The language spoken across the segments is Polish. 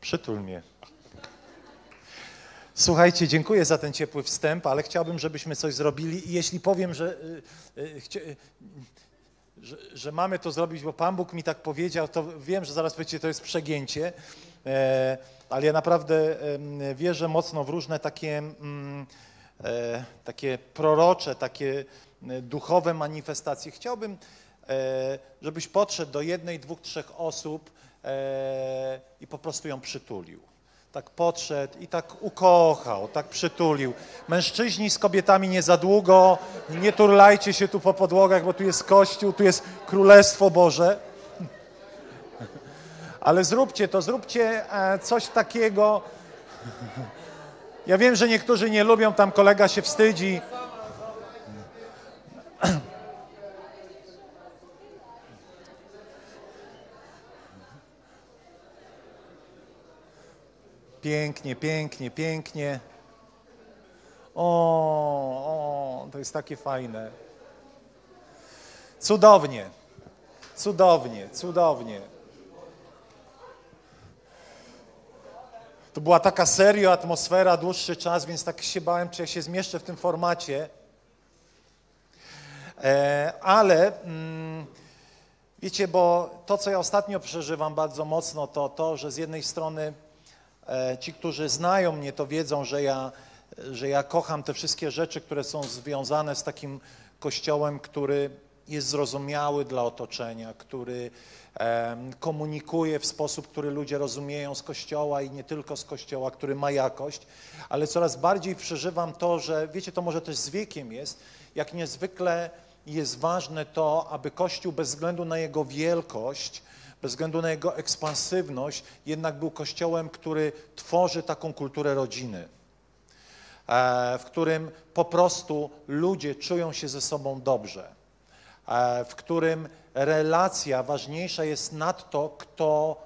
Przytul mnie. Słuchajcie, dziękuję za ten ciepły wstęp, ale chciałbym, żebyśmy coś zrobili i jeśli powiem, że mamy to zrobić, bo Pan Bóg mi tak powiedział, to wiem, że zaraz powiecie, to jest przegięcie, ale ja naprawdę wierzę mocno w różne takie prorocze, takie duchowe manifestacje. Chciałbym, żebyś podszedł do jednej, dwóch, trzech osób i po prostu ją przytulił. Tak podszedł i tak ukochał, tak przytulił. Mężczyźni z kobietami nie za długo, nie turlajcie się tu po podłogach, bo tu jest Kościół, tu jest Królestwo Boże. Ale zróbcie to, zróbcie coś takiego. Ja wiem, że niektórzy nie lubią, tam kolega się wstydzi. Pięknie, pięknie, pięknie. O, to jest takie fajne. Cudownie, cudownie, cudownie. To była taka serio atmosfera, dłuższy czas, więc tak się bałem, czy ja się zmieszczę w tym formacie. Ale wiecie, bo to, co ja ostatnio przeżywam bardzo mocno, to to, że z jednej strony ci, którzy znają mnie, to wiedzą, że ja kocham te wszystkie rzeczy, które są związane z takim kościołem, który jest zrozumiały dla otoczenia, który komunikuje w sposób, który ludzie rozumieją z Kościoła i nie tylko z Kościoła, który ma jakość, ale coraz bardziej przeżywam to, że, wiecie, to może też z wiekiem jest, jak niezwykle jest ważne to, aby Kościół bez względu na jego wielkość, bez względu na jego ekspansywność, jednak był kościołem, który tworzy taką kulturę rodziny, w którym po prostu ludzie czują się ze sobą dobrze, w którym relacja ważniejsza jest nad to, kto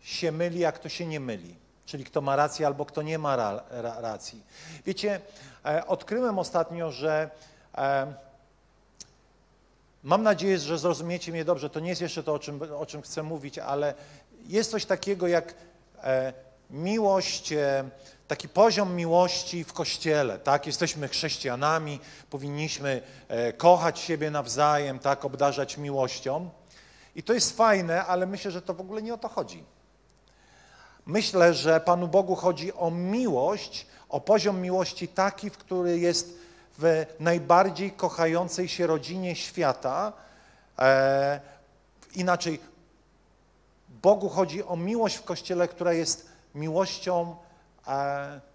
się myli, a kto się nie myli, czyli kto ma rację albo kto nie ma racji. Wiecie, odkryłem ostatnio, że mam nadzieję, że zrozumiecie mnie dobrze, to nie jest jeszcze to, o czym chcę mówić, ale jest coś takiego jak miłość, taki poziom miłości w Kościele, tak? Jesteśmy chrześcijanami, powinniśmy kochać siebie nawzajem, tak? Obdarzać miłością. I to jest fajne, ale myślę, że to w ogóle nie o to chodzi. Myślę, że Panu Bogu chodzi o miłość, o poziom miłości taki, w który jest w najbardziej kochającej się rodzinie świata. Inaczej, Bogu chodzi o miłość w Kościele, która jest miłością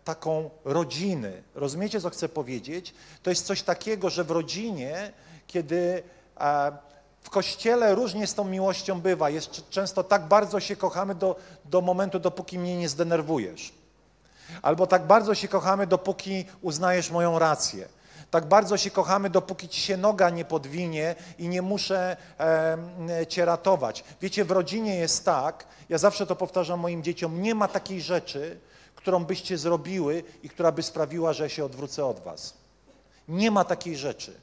taką rodziny. Rozumiecie, co chcę powiedzieć? To jest coś takiego, że w rodzinie, kiedy w Kościele różnie z tą miłością bywa, jest często tak bardzo się kochamy do momentu, dopóki mnie nie zdenerwujesz. Albo tak bardzo się kochamy, dopóki uznajesz moją rację. Tak bardzo się kochamy, dopóki ci się noga nie podwinie i nie muszę cię ratować. Wiecie, w rodzinie jest tak, ja zawsze to powtarzam moim dzieciom, nie ma takiej rzeczy, którą byście zrobiły i która by sprawiła, że się odwrócę od was. Nie ma takiej rzeczy.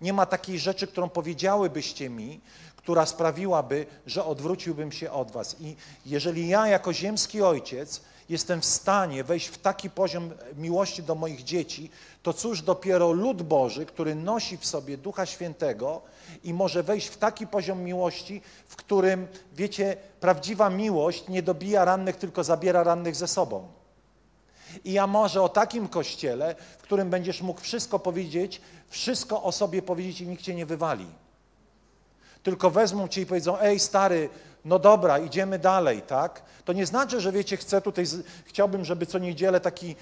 Nie ma takiej rzeczy, którą powiedziałybyście mi, która sprawiłaby, że odwróciłbym się od was. I jeżeli ja jako ziemski ojciec jestem w stanie wejść w taki poziom miłości do moich dzieci, to cóż dopiero lud Boży, który nosi w sobie Ducha Świętego i może wejść w taki poziom miłości, w którym, wiecie, prawdziwa miłość nie dobija rannych, tylko zabiera rannych ze sobą. I ja może o takim kościele, w którym będziesz mógł wszystko powiedzieć, wszystko o sobie powiedzieć i nikt cię nie wywali. Tylko wezmą cię i powiedzą, ej stary, no dobra, idziemy dalej, tak? To nie znaczy, że wiecie, chciałbym, żeby co niedzielę taki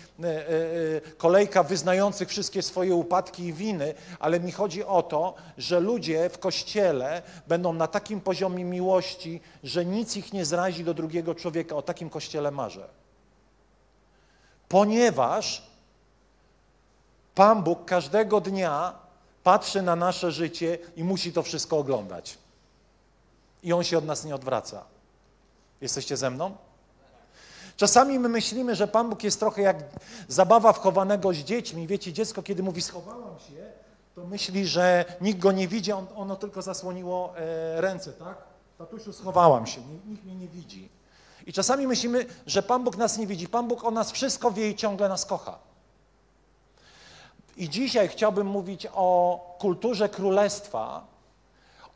kolejka wyznających wszystkie swoje upadki i winy, ale mi chodzi o to, że ludzie w Kościele będą na takim poziomie miłości, że nic ich nie zrazi do drugiego człowieka. O takim Kościele marzę. Ponieważ Pan Bóg każdego dnia patrzy na nasze życie i musi to wszystko oglądać. I On się od nas nie odwraca. Jesteście ze mną? Czasami my myślimy, że Pan Bóg jest trochę jak zabawa w chowanego z dziećmi. Wiecie, dziecko, kiedy mówi schowałam się, to myśli, że nikt go nie widzi, ono tylko zasłoniło ręce, tak? Tatusiu, schowałam się, nikt mnie nie widzi. I czasami myślimy, że Pan Bóg nas nie widzi. Pan Bóg o nas wszystko wie i ciągle nas kocha. I dzisiaj chciałbym mówić o kulturze królestwa,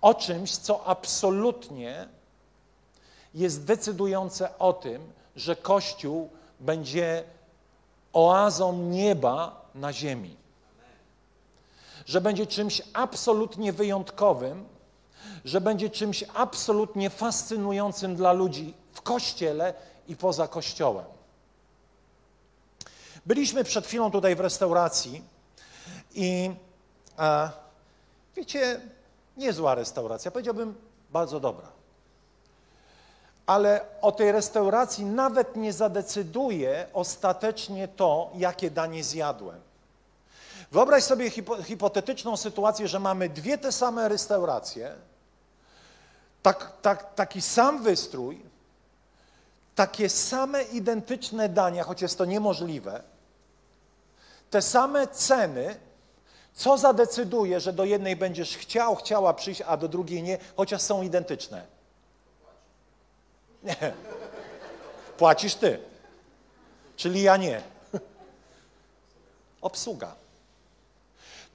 o czymś, co absolutnie jest decydujące o tym, że Kościół będzie oazą nieba na ziemi. Że będzie czymś absolutnie wyjątkowym, że będzie czymś absolutnie fascynującym dla ludzi w Kościele i poza Kościołem. Byliśmy przed chwilą tutaj w restauracji i wiecie, niezła restauracja, powiedziałbym bardzo dobra. Ale o tej restauracji nawet nie zadecyduje ostatecznie to, jakie danie zjadłem. Wyobraź sobie hipotetyczną sytuację, że mamy dwie te same restauracje, taki sam wystrój, takie same identyczne dania, choć jest to niemożliwe, te same ceny, co zadecyduje, że do jednej będziesz chciała przyjść, a do drugiej nie, chociaż są identyczne. Nie. Płacisz ty. Czyli ja nie. Obsługa.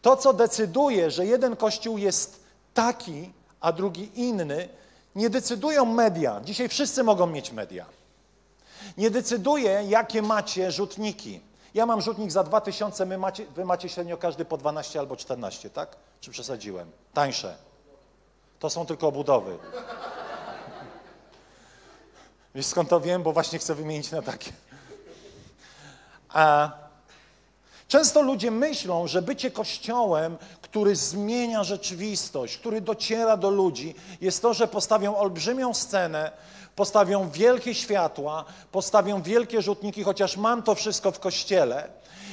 To, co decyduje, że jeden kościół jest taki, a drugi inny, nie decydują media. Dzisiaj wszyscy mogą mieć media. Nie decyduje, jakie macie rzutniki. Ja mam rzutnik za 2000, wy macie średnio każdy po 12 albo 14, tak? Czy przesadziłem? Tańsze. To są tylko obudowy. Wiesz, skąd to wiem? Bo właśnie chcę wymienić na takie. Często ludzie myślą, że bycie kościołem, który zmienia rzeczywistość, który dociera do ludzi, jest to, że postawią olbrzymią scenę, postawią wielkie światła, postawią wielkie rzutniki, chociaż mam to wszystko w kościele.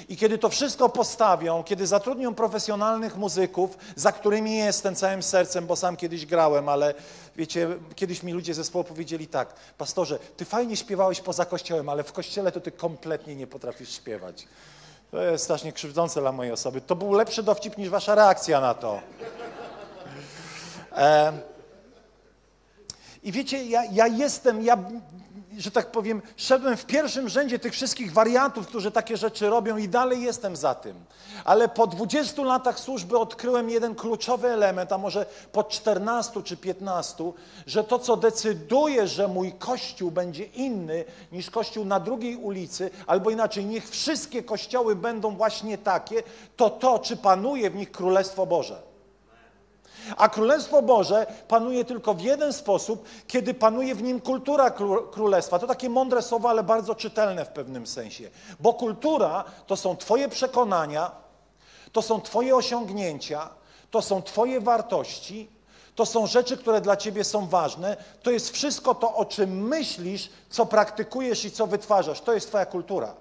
I kiedy to wszystko postawią, kiedy zatrudnią profesjonalnych muzyków, za którymi jestem całym sercem, bo sam kiedyś grałem, ale wiecie, kiedyś mi ludzie z zespołu powiedzieli tak: pastorze, ty fajnie śpiewałeś poza kościołem, ale w kościele to ty kompletnie nie potrafisz śpiewać. To jest strasznie krzywdzące dla mojej osoby. To był lepszy dowcip niż wasza reakcja na to. I wiecie, ja, że tak powiem, szedłem w pierwszym rzędzie tych wszystkich wariantów, którzy takie rzeczy robią i dalej jestem za tym. Ale po 20 latach służby odkryłem jeden kluczowy element, a może po 14 czy 15, że to, co decyduje, że mój kościół będzie inny niż kościół na drugiej ulicy, albo inaczej, niech wszystkie kościoły będą właśnie takie, to, czy panuje w nich Królestwo Boże. A Królestwo Boże panuje tylko w jeden sposób, kiedy panuje w nim kultura królestwa. To takie mądre słowa, ale bardzo czytelne w pewnym sensie. Bo kultura to są twoje przekonania, to są twoje osiągnięcia, to są twoje wartości, to są rzeczy, które dla ciebie są ważne. To jest wszystko to, o czym myślisz, co praktykujesz i co wytwarzasz. To jest twoja kultura.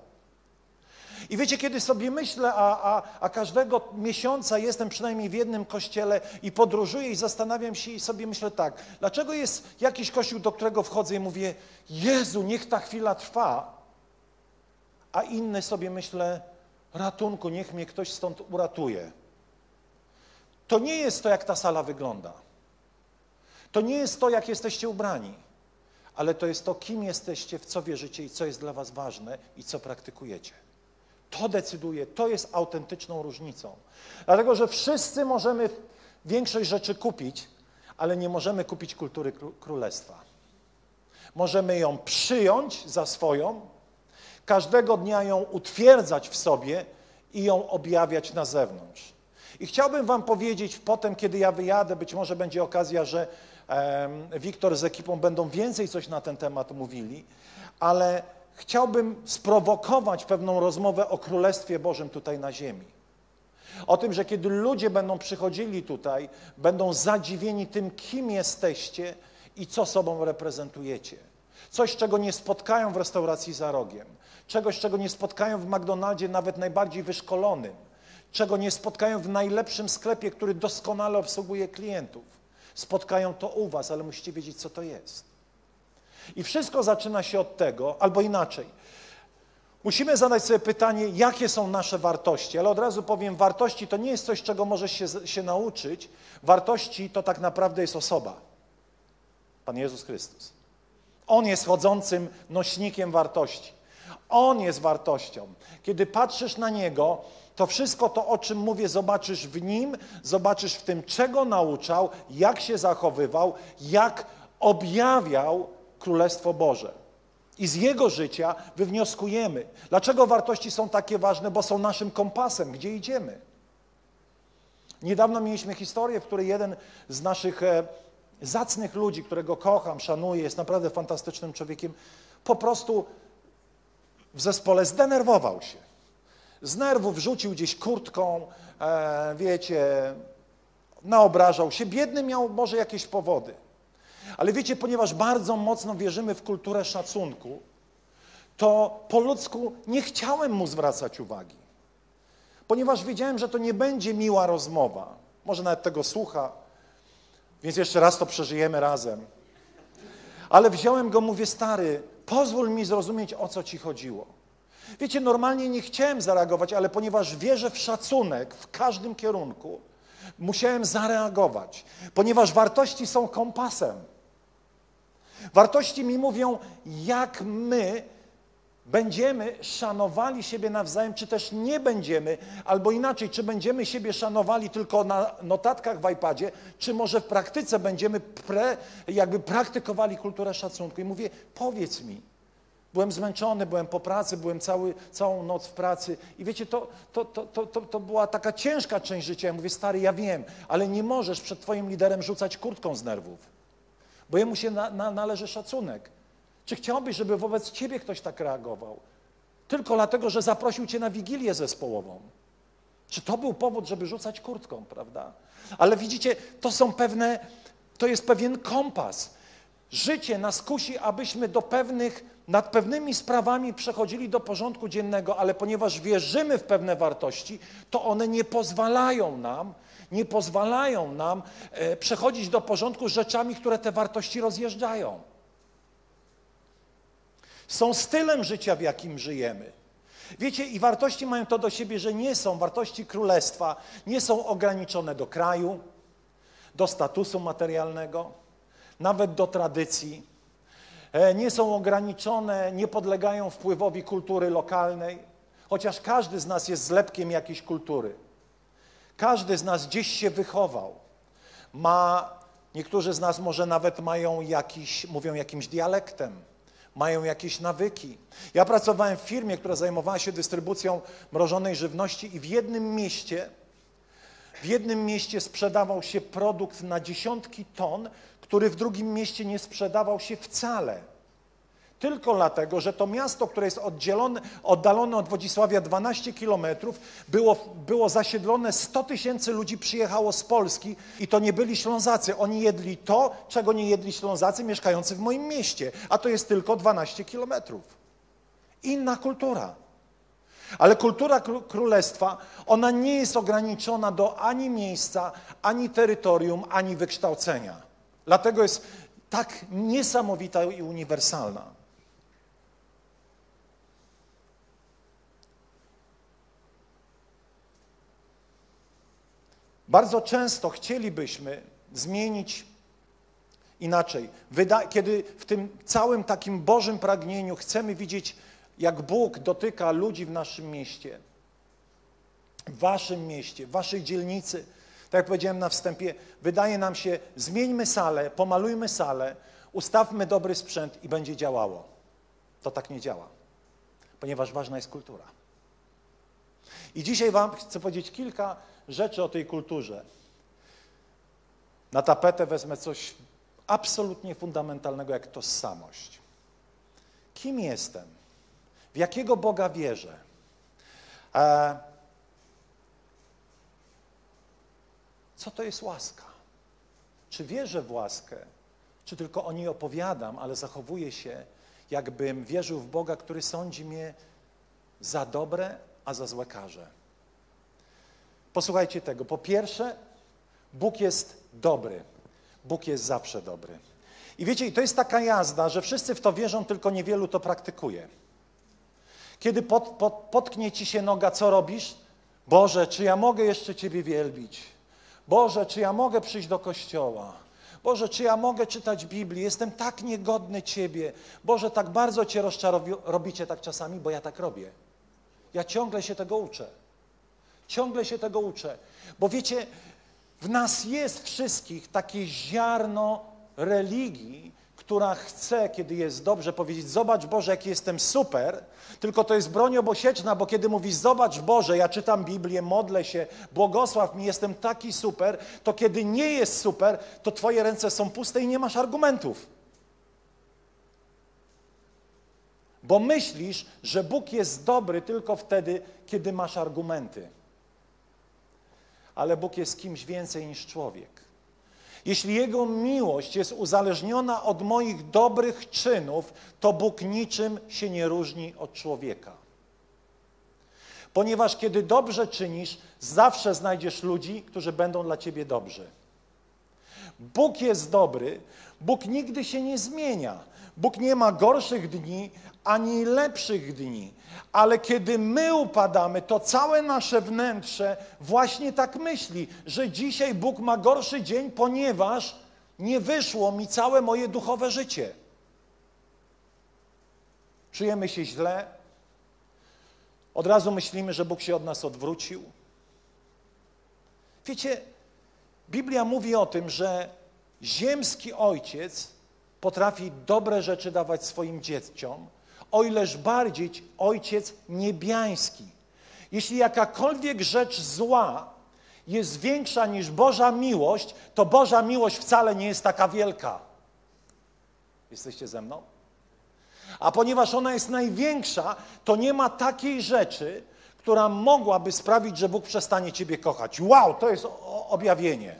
I wiecie, kiedy sobie myślę, a każdego miesiąca jestem przynajmniej w jednym kościele i podróżuję i zastanawiam się i sobie myślę tak, dlaczego jest jakiś kościół, do którego wchodzę i mówię, Jezu, niech ta chwila trwa, a inny sobie myślę, ratunku, niech mnie ktoś stąd uratuje. To nie jest to, jak ta sala wygląda. To nie jest to, jak jesteście ubrani, ale to jest to, kim jesteście, w co wierzycie i co jest dla was ważne i co praktykujecie. To decyduje, to jest autentyczną różnicą. Dlatego, że wszyscy możemy większość rzeczy kupić, ale nie możemy kupić kultury królestwa. Możemy ją przyjąć za swoją, każdego dnia ją utwierdzać w sobie i ją objawiać na zewnątrz. I chciałbym wam powiedzieć potem, kiedy ja wyjadę, być może będzie okazja, że Wiktor z ekipą będą więcej coś na ten temat mówili, ale chciałbym sprowokować pewną rozmowę o Królestwie Bożym tutaj na ziemi. O tym, że kiedy ludzie będą przychodzili tutaj, będą zadziwieni tym, kim jesteście i co sobą reprezentujecie. Coś, czego nie spotkają w restauracji za rogiem. Czegoś, czego nie spotkają w McDonaldzie, nawet najbardziej wyszkolonym. Czego nie spotkają w najlepszym sklepie, który doskonale obsługuje klientów. Spotkają to u was, ale musicie wiedzieć, co to jest. I wszystko zaczyna się od tego, albo inaczej. Musimy zadać sobie pytanie, jakie są nasze wartości, ale od razu powiem, wartości to nie jest coś, czego możesz się nauczyć. Wartości to tak naprawdę jest osoba. Pan Jezus Chrystus. On jest chodzącym nośnikiem wartości. On jest wartością. Kiedy patrzysz na Niego, to wszystko to, o czym mówię, zobaczysz w Nim, zobaczysz w tym, czego nauczał, jak się zachowywał, jak objawiał Królestwo Boże. I z Jego życia wywnioskujemy. Dlaczego wartości są takie ważne? Bo są naszym kompasem, gdzie idziemy. Niedawno mieliśmy historię, w której jeden z naszych zacnych ludzi, którego kocham, szanuję, jest naprawdę fantastycznym człowiekiem, po prostu w zespole zdenerwował się. Z nerwów rzucił gdzieś kurtką, wiecie, naobrażał się. Biedny miał może jakieś powody. Ale wiecie, ponieważ bardzo mocno wierzymy w kulturę szacunku, to po ludzku nie chciałem mu zwracać uwagi. Ponieważ wiedziałem, że to nie będzie miła rozmowa. Może nawet tego słucha, więc jeszcze raz to przeżyjemy razem. Ale wziąłem go, mówię, stary, pozwól mi zrozumieć, o co ci chodziło. Wiecie, normalnie nie chciałem zareagować, ale ponieważ wierzę w szacunek w każdym kierunku, musiałem zareagować, ponieważ wartości są kompasem. Wartości mi mówią, jak my będziemy szanowali siebie nawzajem, czy też nie będziemy, albo inaczej, czy będziemy siebie szanowali tylko na notatkach w iPadzie, czy może w praktyce będziemy praktykowali kulturę szacunku. I mówię, powiedz mi, byłem zmęczony, byłem po pracy, byłem całą noc w pracy i wiecie, to była taka ciężka część życia. Ja mówię, stary, ja wiem, ale nie możesz przed twoim liderem rzucać kurtką z nerwów, bo jemu się należy szacunek. Czy chciałbyś, żeby wobec ciebie ktoś tak reagował? Tylko dlatego, że zaprosił cię na wigilię zespołową. Czy to był powód, żeby rzucać kurtką, prawda? Ale widzicie, to jest pewien kompas. Życie nas kusi, abyśmy nad pewnymi sprawami przechodzili do porządku dziennego, ale ponieważ wierzymy w pewne wartości, to one nie pozwalają nam przechodzić do porządku z rzeczami, które te wartości rozjeżdżają. Są stylem życia, w jakim żyjemy. Wiecie, i wartości mają to do siebie, że wartości królestwa nie są ograniczone do kraju, do statusu materialnego, nawet do tradycji. Nie są ograniczone, nie podlegają wpływowi kultury lokalnej, chociaż każdy z nas jest zlepkiem jakiejś kultury. Każdy z nas gdzieś się wychował. Niektórzy z nas może nawet mówią jakimś dialektem, mają jakieś nawyki. Ja pracowałem w firmie, która zajmowała się dystrybucją mrożonej żywności i w jednym mieście sprzedawał się produkt na dziesiątki ton, który w drugim mieście nie sprzedawał się wcale. Tylko dlatego, że to miasto, które jest oddalone od Wodzisławia 12 kilometrów, było zasiedlone, 100 tysięcy ludzi przyjechało z Polski i to nie byli Ślązacy. Oni jedli to, czego nie jedli Ślązacy mieszkający w moim mieście, a to jest tylko 12 kilometrów. Inna kultura. Ale kultura królestwa, ona nie jest ograniczona do ani miejsca, ani terytorium, ani wykształcenia. Dlatego jest tak niesamowita i uniwersalna. Bardzo często chcielibyśmy zmienić inaczej. Kiedy w tym całym takim Bożym pragnieniu chcemy widzieć, jak Bóg dotyka ludzi w naszym mieście, w waszej dzielnicy. Tak jak powiedziałem na wstępie, wydaje nam się, zmieńmy salę, pomalujmy salę, ustawmy dobry sprzęt i będzie działało. To tak nie działa, ponieważ ważna jest kultura. I dzisiaj wam chcę powiedzieć kilka rzeczy o tej kulturze. Na tapetę wezmę coś absolutnie fundamentalnego, jak tożsamość. Kim jestem? W jakiego Boga wierzę? Co to jest łaska? Czy wierzę w łaskę, czy tylko o niej opowiadam, ale zachowuję się, jakbym wierzył w Boga, który sądzi mnie za dobre, a za złe karze? Posłuchajcie tego. Po pierwsze, Bóg jest dobry. Bóg jest zawsze dobry. I wiecie, to jest taka jazda, że wszyscy w to wierzą, tylko niewielu to praktykuje. Kiedy potknie ci się noga, co robisz? Boże, czy ja mogę jeszcze Ciebie wielbić? Boże, czy ja mogę przyjść do kościoła? Boże, czy ja mogę czytać Biblię? Jestem tak niegodny Ciebie. Boże, tak bardzo Cię robicie tak czasami, bo ja tak robię. Ja ciągle się tego uczę. Ciągle się tego uczę. Bo wiecie, w nas jest wszystkich takie ziarno religii, która chce, kiedy jest dobrze, powiedzieć: zobacz Boże, jaki jestem super, tylko to jest broń obosieczna, bo kiedy mówisz: zobacz Boże, ja czytam Biblię, modlę się, błogosław mi, jestem taki super, to kiedy nie jest super, to Twoje ręce są puste i nie masz argumentów. Bo myślisz, że Bóg jest dobry tylko wtedy, kiedy masz argumenty. Ale Bóg jest kimś więcej niż człowiek. Jeśli Jego miłość jest uzależniona od moich dobrych czynów, to Bóg niczym się nie różni od człowieka. Ponieważ kiedy dobrze czynisz, zawsze znajdziesz ludzi, którzy będą dla Ciebie dobrzy. Bóg jest dobry, Bóg nigdy się nie zmienia. Bóg nie ma gorszych dni ani lepszych dni. Ale kiedy my upadamy, to całe nasze wnętrze właśnie tak myśli, że dzisiaj Bóg ma gorszy dzień, ponieważ nie wyszło mi całe moje duchowe życie. Czujemy się źle. Od razu myślimy, że Bóg się od nas odwrócił. Wiecie, Biblia mówi o tym, że ziemski ojciec potrafi dobre rzeczy dawać swoim dzieciom, o ileż bardziej ojciec niebiański. Jeśli jakakolwiek rzecz zła jest większa niż Boża miłość, to Boża miłość wcale nie jest taka wielka. Jesteście ze mną? A ponieważ ona jest największa, to nie ma takiej rzeczy, która mogłaby sprawić, że Bóg przestanie Ciebie kochać. Wow, to jest objawienie.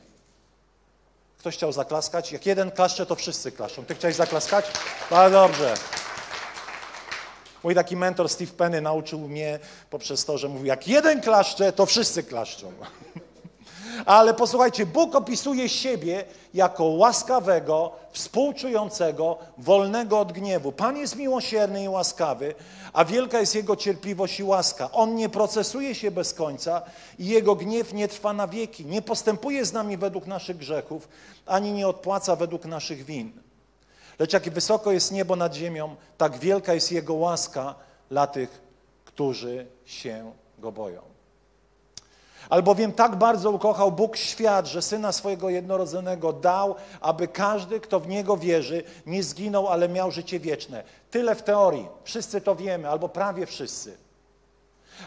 Ktoś chciał zaklaskać? Jak jeden klaszcze, to wszyscy klaszczą. Ty chciałeś zaklaskać? Bardzo dobrze. Mój taki mentor Steve Penny nauczył mnie poprzez to, że mówił: jak jeden klaszcze, to wszyscy klaszczą. Ale posłuchajcie, Bóg opisuje siebie jako łaskawego, współczującego, wolnego od gniewu. Pan jest miłosierny i łaskawy, a wielka jest Jego cierpliwość i łaska. On nie procesuje się bez końca i Jego gniew nie trwa na wieki. Nie postępuje z nami według naszych grzechów, ani nie odpłaca według naszych win. Lecz jak wysoko jest niebo nad ziemią, tak wielka jest Jego łaska dla tych, którzy się Go boją. Albowiem tak bardzo ukochał Bóg świat, że Syna swojego jednorodzonego dał, aby każdy, kto w Niego wierzy, nie zginął, ale miał życie wieczne. Tyle w teorii. Wszyscy to wiemy, albo prawie wszyscy.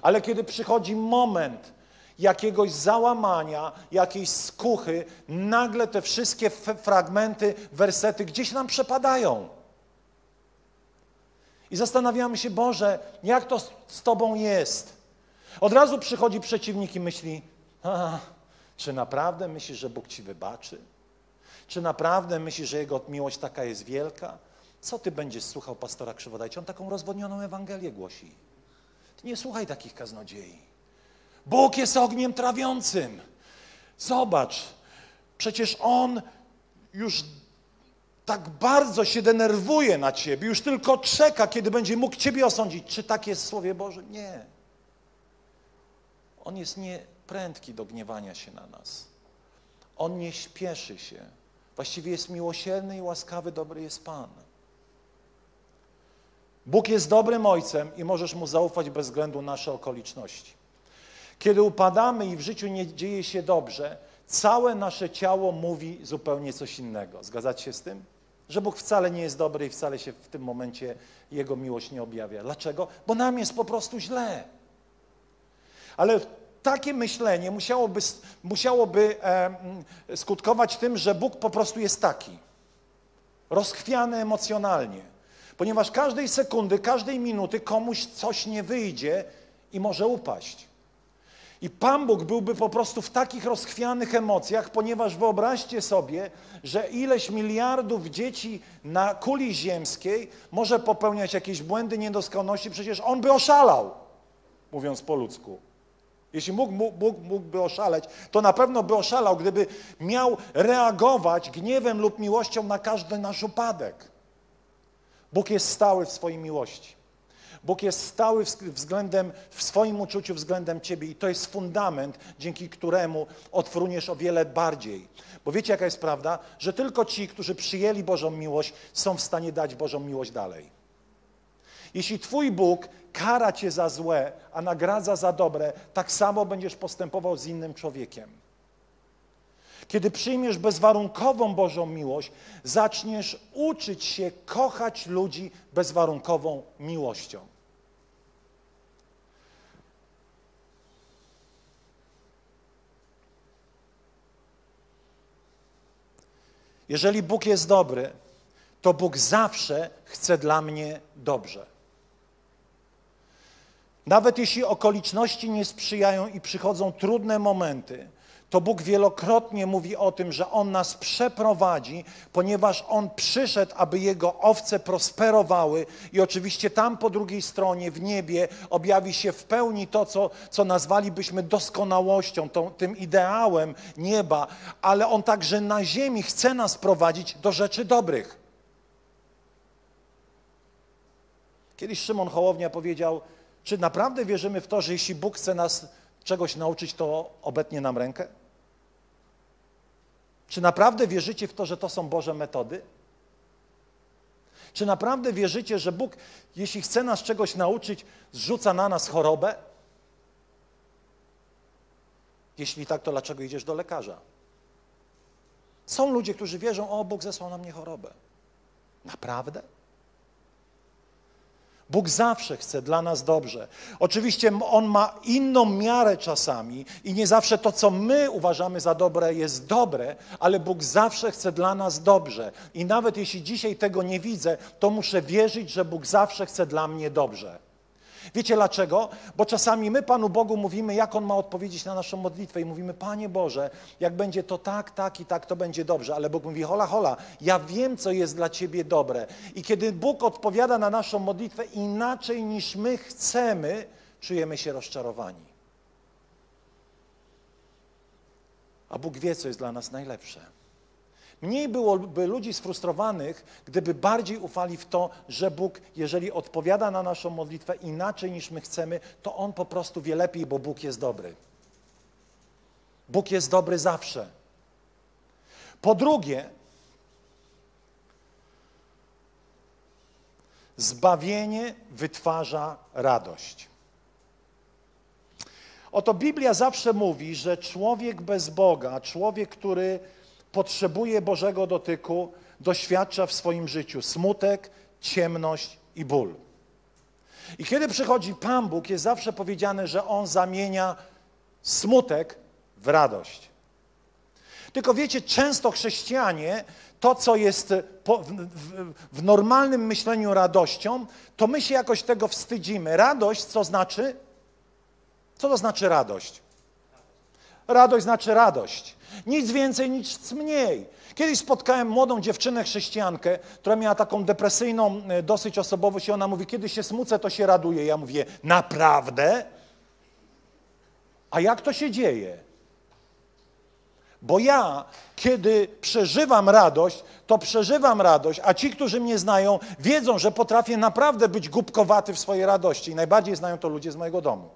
Ale kiedy przychodzi moment jakiegoś załamania, jakiejś skuchy, nagle te wszystkie fragmenty, wersety gdzieś nam przepadają. I zastanawiamy się: Boże, jak to z Tobą jest? Od razu przychodzi przeciwnik i myśli: czy naprawdę myślisz, że Bóg ci wybaczy? Czy naprawdę myślisz, że Jego miłość taka jest wielka? Co ty będziesz słuchał pastora Krzywodajcia? On taką rozwodnioną Ewangelię głosi. Ty nie słuchaj takich kaznodziei. Bóg jest ogniem trawiącym. Zobacz, przecież On już tak bardzo się denerwuje na ciebie, już tylko czeka, kiedy będzie mógł ciebie osądzić. Czy tak jest w Słowie Bożym? Nie. On jest nieprędki do gniewania się na nas. On nie śpieszy się. Właściwie jest miłosierny i łaskawy, dobry jest Pan. Bóg jest dobrym Ojcem i możesz Mu zaufać bez względu na nasze okoliczności. Kiedy upadamy i w życiu nie dzieje się dobrze, całe nasze ciało mówi zupełnie coś innego. Zgadzacie się z tym? Że Bóg wcale nie jest dobry i wcale się w tym momencie Jego miłość nie objawia. Dlaczego? Bo nam jest po prostu źle. Ale takie myślenie musiałoby skutkować tym, że Bóg po prostu jest taki, rozchwiany emocjonalnie, ponieważ każdej sekundy, każdej minuty komuś coś nie wyjdzie i może upaść. I Pan Bóg byłby po prostu w takich rozchwianych emocjach, ponieważ wyobraźcie sobie, że ileś miliardów dzieci na kuli ziemskiej może popełniać jakieś błędy, niedoskonalności, przecież On by oszalał, mówiąc po ludzku. Jeśli mógłby oszaleć, to na pewno by oszalał, gdyby miał reagować gniewem lub miłością na każdy nasz upadek. Bóg jest stały w swojej miłości. Bóg jest stały w swoim uczuciu względem Ciebie i to jest fundament, dzięki któremu odfruniesz o wiele bardziej. Bo wiecie, jaka jest prawda? Że tylko ci, którzy przyjęli Bożą miłość, są w stanie dać Bożą miłość dalej. Jeśli Twój Bóg kara Cię za złe, a nagradza za dobre, tak samo będziesz postępował z innym człowiekiem. Kiedy przyjmiesz bezwarunkową Bożą miłość, zaczniesz uczyć się kochać ludzi bezwarunkową miłością. Jeżeli Bóg jest dobry, to Bóg zawsze chce dla mnie dobrze. Nawet jeśli okoliczności nie sprzyjają i przychodzą trudne momenty, to Bóg wielokrotnie mówi o tym, że On nas przeprowadzi, ponieważ On przyszedł, aby Jego owce prosperowały i oczywiście tam po drugiej stronie, w niebie, objawi się w pełni to, co nazwalibyśmy doskonałością, tym ideałem nieba, ale On także na ziemi chce nas prowadzić do rzeczy dobrych. Kiedyś Szymon Hołownia powiedział, czy naprawdę wierzymy w to, że jeśli Bóg chce nas czegoś nauczyć, to obetnie nam rękę? Czy naprawdę wierzycie w to, że to są Boże metody? Czy naprawdę wierzycie, że Bóg, jeśli chce nas czegoś nauczyć, zrzuca na nas chorobę? Jeśli tak, to dlaczego idziesz do lekarza? Są ludzie, którzy wierzą, o, Bóg zesłał na mnie chorobę. Naprawdę? Bóg zawsze chce dla nas dobrze. Oczywiście On ma inną miarę czasami i nie zawsze to, co my uważamy za dobre, jest dobre, ale Bóg zawsze chce dla nas dobrze. I nawet jeśli dzisiaj tego nie widzę, to muszę wierzyć, że Bóg zawsze chce dla mnie dobrze. Wiecie dlaczego? Bo czasami my Panu Bogu mówimy, jak On ma odpowiedzieć na naszą modlitwę i mówimy, Panie Boże, jak będzie to tak, tak i tak, to będzie dobrze. Ale Bóg mówi, hola, hola, ja wiem, co jest dla Ciebie dobre. I kiedy Bóg odpowiada na naszą modlitwę inaczej niż my chcemy, czujemy się rozczarowani. A Bóg wie, co jest dla nas najlepsze. Mniej byłoby ludzi sfrustrowanych, gdyby bardziej ufali w to, że Bóg, jeżeli odpowiada na naszą modlitwę inaczej niż my chcemy, to On po prostu wie lepiej, bo Bóg jest dobry. Bóg jest dobry zawsze. Po drugie, zbawienie wytwarza radość. Oto Biblia zawsze mówi, że człowiek bez Boga, człowiek, który potrzebuje Bożego dotyku, doświadcza w swoim życiu smutek, ciemność i ból. I kiedy przychodzi Pan Bóg, jest zawsze powiedziane, że On zamienia smutek w radość. Tylko wiecie, często chrześcijanie, to co jest w normalnym myśleniu radością, to my się jakoś tego wstydzimy. Radość, co znaczy? Co to znaczy radość? Radość znaczy radość. Nic więcej, nic mniej. Kiedyś spotkałem młodą dziewczynę, chrześcijankę, która miała taką depresyjną dosyć osobowość i ona mówi, kiedy się smucę, to się raduję. Ja mówię, naprawdę? A jak to się dzieje? Bo ja, kiedy przeżywam radość, a ci, którzy mnie znają, wiedzą, że potrafię naprawdę być głupkowaty w swojej radości. I najbardziej znają to ludzie z mojego domu.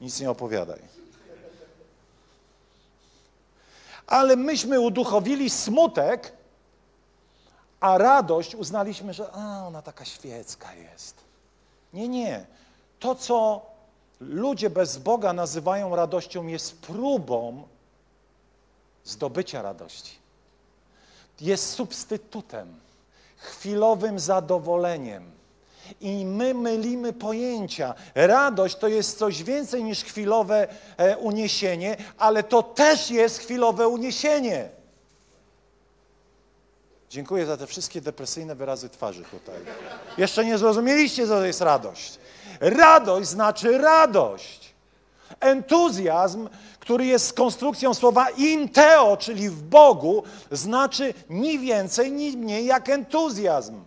Nic nie opowiadaj. Ale myśmy uduchowili smutek, a radość uznaliśmy, że ona taka świecka jest. Nie, nie. To, co ludzie bez Boga nazywają radością, jest próbą zdobycia radości. Jest substytutem, chwilowym zadowoleniem. I my mylimy pojęcia. Radość to jest coś więcej niż chwilowe uniesienie, ale to też jest chwilowe uniesienie. Dziękuję za te wszystkie depresyjne wyrazy twarzy tutaj. Jeszcze nie zrozumieliście, co to jest radość. Radość znaczy radość. Entuzjazm, który jest konstrukcją słowa inteo, czyli w Bogu, znaczy ni więcej, ni mniej jak entuzjazm.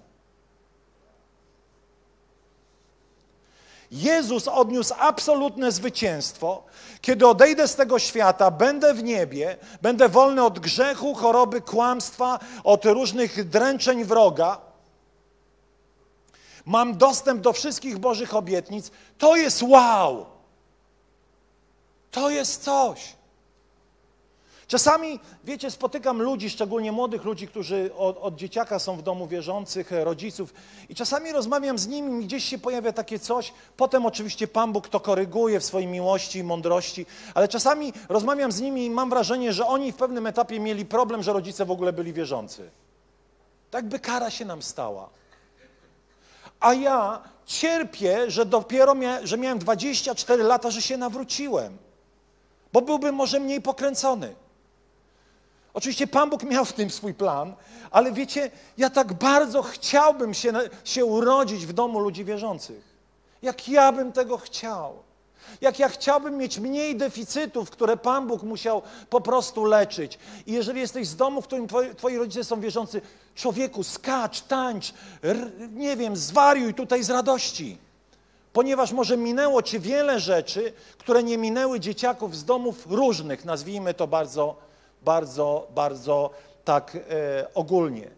Jezus odniósł absolutne zwycięstwo. Kiedy odejdę z tego świata, będę w niebie, będę wolny od grzechu, choroby, kłamstwa, od różnych dręczeń wroga. mam dostęp do wszystkich Bożych obietnic, to jest wow! To jest coś. Czasami, wiecie, spotykam ludzi, szczególnie młodych ludzi, którzy od dzieciaka są w domu wierzących, rodziców i czasami rozmawiam z nimi, gdzieś się pojawia takie coś, potem oczywiście Pan Bóg to koryguje w swojej miłości i mądrości, ale czasami rozmawiam z nimi i mam wrażenie, że oni w pewnym etapie mieli problem, że rodzice w ogóle byli wierzący. Tak by kara się nam stała. A ja cierpię, że dopiero miałem 24 lata, że się nawróciłem, bo byłbym może mniej pokręcony. Oczywiście Pan Bóg miał w tym swój plan, ale wiecie, ja tak bardzo chciałbym się urodzić w domu ludzi wierzących. Jak ja bym tego chciał. Jak ja chciałbym mieć mniej deficytów, które Pan Bóg musiał po prostu leczyć. I jeżeli jesteś z domu, w którym twoi rodzice są wierzący, człowieku, skacz, tańcz, nie wiem, zwariuj tutaj z radości. Ponieważ może minęło ci wiele rzeczy, które nie minęły dzieciaków z domów różnych, nazwijmy to bardzo tak ogólnie.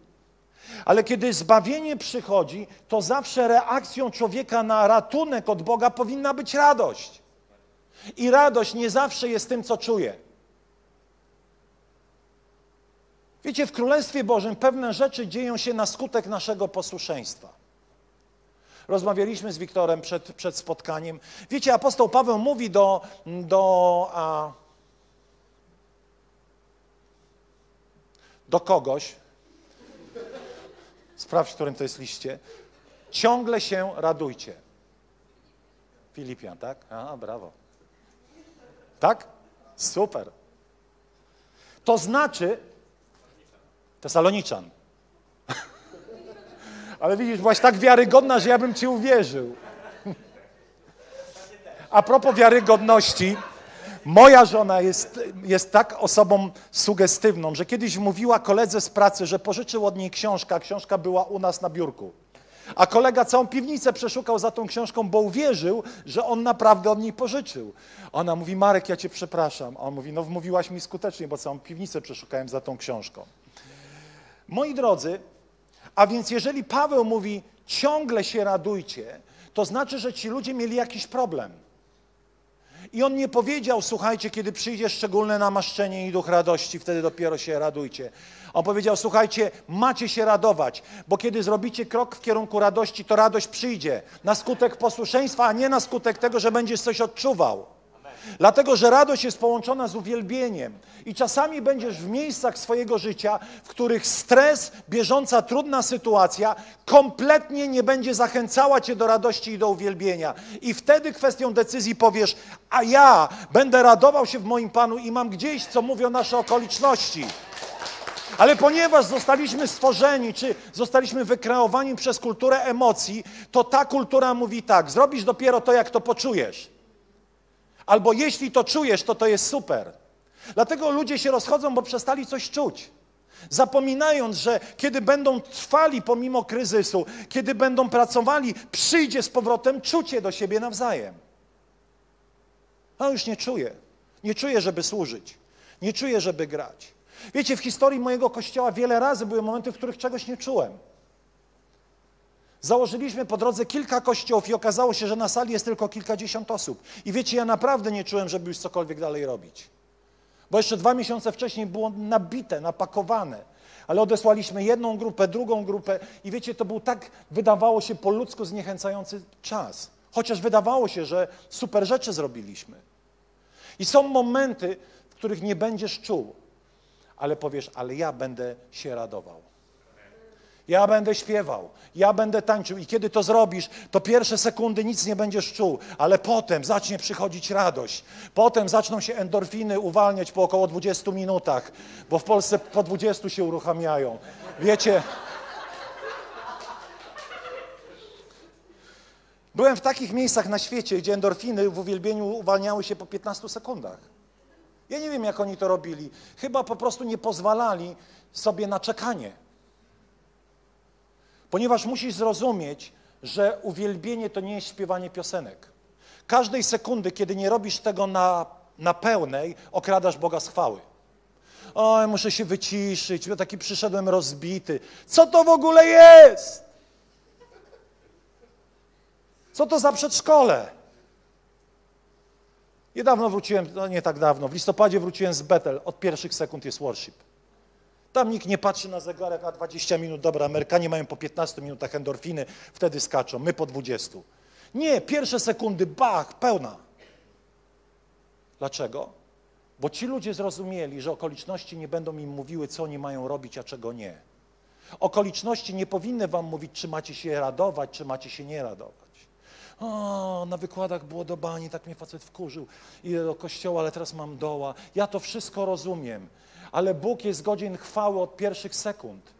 Ale kiedy zbawienie przychodzi, to zawsze reakcją człowieka na ratunek od Boga powinna być radość. I radość nie zawsze jest tym, co czuje. Wiecie, w Królestwie Bożym pewne rzeczy dzieją się na skutek naszego posłuszeństwa. Rozmawialiśmy z Wiktorem przed spotkaniem. Wiecie, apostoł Paweł mówi do kogoś, sprawdź, w którym to jest liście, ciągle się radujcie. Filipian, tak? A, brawo. Tak? Super. To znaczy Tesaloniczan. Ale widzisz, byłaś tak wiarygodna, że ja bym ci uwierzył. A propos wiarygodności, moja żona jest tak osobą sugestywną, że kiedyś mówiła koledze z pracy, że pożyczył od niej książkę, a książka była u nas na biurku. A kolega całą piwnicę przeszukał za tą książką, bo uwierzył, że on naprawdę od niej pożyczył. Ona mówi, Marek, ja cię przepraszam. A on mówi, no wmówiłaś mi skutecznie, bo całą piwnicę przeszukałem za tą książką. Moi drodzy, a więc jeżeli Paweł mówi, ciągle się radujcie, to znaczy, że ci ludzie mieli jakiś problem. I on nie powiedział, słuchajcie, kiedy przyjdzie szczególne namaszczenie i duch radości, wtedy dopiero się radujcie. On powiedział, słuchajcie, macie się radować, bo kiedy zrobicie krok w kierunku radości, to radość przyjdzie na skutek posłuszeństwa, a nie na skutek tego, że będziesz coś odczuwał. Dlatego, że radość jest połączona z uwielbieniem i czasami będziesz w miejscach swojego życia, w których stres, bieżąca, trudna sytuacja kompletnie nie będzie zachęcała cię do radości i do uwielbienia. I wtedy kwestią decyzji powiesz, a ja będę radował się w moim Panu i mam gdzieś, co mówią nasze okoliczności. Ale ponieważ zostaliśmy stworzeni, czy zostaliśmy wykreowani przez kulturę emocji, to ta kultura mówi tak, zrobisz dopiero to, jak to poczujesz. Albo jeśli to czujesz, to jest super. Dlatego ludzie się rozchodzą, bo przestali coś czuć. Zapominając, że kiedy będą trwali pomimo kryzysu, kiedy będą pracowali, przyjdzie z powrotem czucie do siebie nawzajem. A już nie czuję. Nie czuję, żeby służyć. Nie czuję, żeby grać. Wiecie, w historii mojego kościoła wiele razy były momenty, w których czegoś nie czułem. Założyliśmy po drodze kilka kościołów i okazało się, że na sali jest tylko kilkadziesiąt osób. I wiecie, ja naprawdę nie czułem, żeby już cokolwiek dalej robić. Bo jeszcze 2 miesiące wcześniej było nabite, napakowane. Ale odesłaliśmy jedną grupę, drugą grupę i wiecie, to był tak, wydawało się po ludzku zniechęcający czas. Chociaż wydawało się, że super rzeczy zrobiliśmy. I są momenty, w których nie będziesz czuł, ale powiesz, ale ja będę się radował. Ja będę śpiewał, ja będę tańczył i kiedy to zrobisz, to pierwsze sekundy nic nie będziesz czuł, ale potem zacznie przychodzić radość. Potem zaczną się endorfiny uwalniać po około 20 minutach, bo w Polsce po 20 się uruchamiają. Wiecie, byłem w takich miejscach na świecie, gdzie endorfiny w uwielbieniu uwalniały się po 15 sekundach. Ja nie wiem, jak oni to robili. Chyba po prostu nie pozwalali sobie na czekanie. Ponieważ musisz zrozumieć, że uwielbienie to nie jest śpiewanie piosenek. Każdej sekundy, kiedy nie robisz tego na pełnej, okradasz Boga z chwały. Oj, muszę się wyciszyć, bo taki przyszedłem rozbity. Co to w ogóle jest? Co to za przedszkole? Niedawno wróciłem, no nie tak dawno, w listopadzie wróciłem z Betel. Od pierwszych sekund jest worship. Tam nikt nie patrzy na zegarek, a 20 minut, dobra, Amerykanie mają po 15 minutach endorfiny, wtedy skaczą, my po 20. Nie, pierwsze sekundy, bach, pełna. Dlaczego? Bo ci ludzie zrozumieli, że okoliczności nie będą im mówiły, co oni mają robić, a czego nie. Okoliczności nie powinny wam mówić, czy macie się radować, czy macie się nie radować. O, na wykładach było do bani, tak mnie facet wkurzył. Idę do kościoła, ale teraz mam doła. Ja to wszystko rozumiem, ale Bóg jest godzien chwały od pierwszych sekund.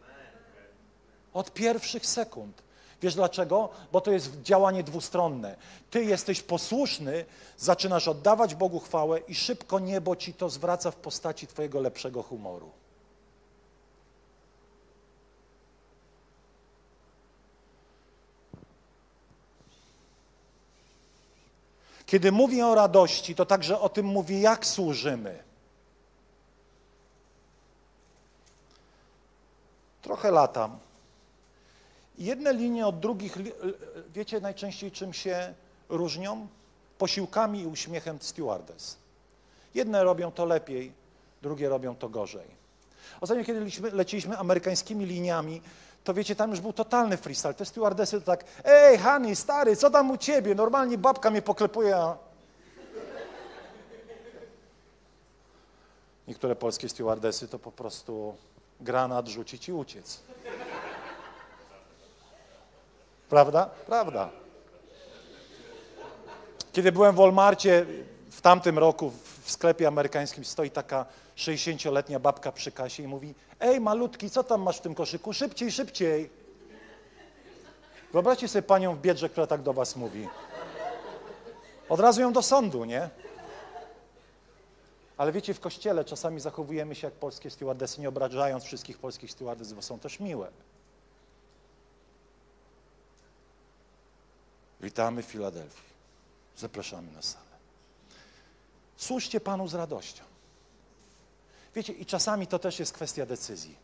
Od pierwszych sekund. Wiesz dlaczego? Bo to jest działanie dwustronne. Ty jesteś posłuszny, zaczynasz oddawać Bogu chwałę i szybko niebo ci to zwraca w postaci twojego lepszego humoru. Kiedy mówię o radości, to także o tym mówię, jak służymy. Trochę latam. Jedne linie od drugich, wiecie najczęściej czym się różnią? Posiłkami i uśmiechem stewardess. Jedne robią to lepiej, drugie robią to gorzej. Ostatnio, kiedy leciliśmy amerykańskimi liniami, to wiecie, tam już był totalny freestyle. Te stewardessy to tak, ej, honey, stary, co tam u ciebie? Normalnie babka mnie poklepuje, a... Niektóre polskie stewardessy to po prostu granat rzucić i uciec. Prawda? Prawda. Kiedy byłem w Walmarcie w tamtym roku, w sklepie amerykańskim, stoi taka 60-letnia babka przy kasie i mówi: ej, malutki, co tam masz w tym koszyku? Szybciej, szybciej. Wyobraźcie sobie panią w biedrze, która tak do was mówi. Od razu ją do sądu, nie? Ale wiecie, w kościele czasami zachowujemy się jak polskie stewardessy, nie obrażając wszystkich polskich stewardess, bo są też miłe. Witamy w Filadelfii. Zapraszamy na salę. Służcie Panu z radością. Wiecie, i czasami to też jest kwestia decyzji.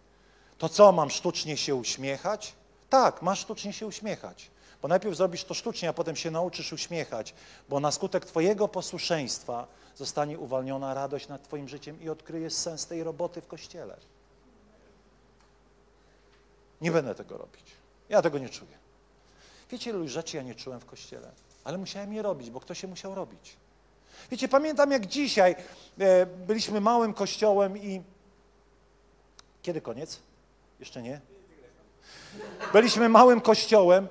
To co, mam sztucznie się uśmiechać? Tak, masz sztucznie się uśmiechać. Bo najpierw zrobisz to sztucznie, a potem się nauczysz uśmiechać, bo na skutek twojego posłuszeństwa zostanie uwalniona radość nad twoim życiem i odkryjesz sens tej roboty w Kościele. Nie będę tego robić. Ja tego nie czuję. Wiecie, ilu rzeczy ja nie czułem w Kościele, ale musiałem je robić, bo ktoś je musiał robić. Wiecie, pamiętam jak dzisiaj byliśmy małym kościołem i... Kiedy koniec? Jeszcze nie? Byliśmy małym kościołem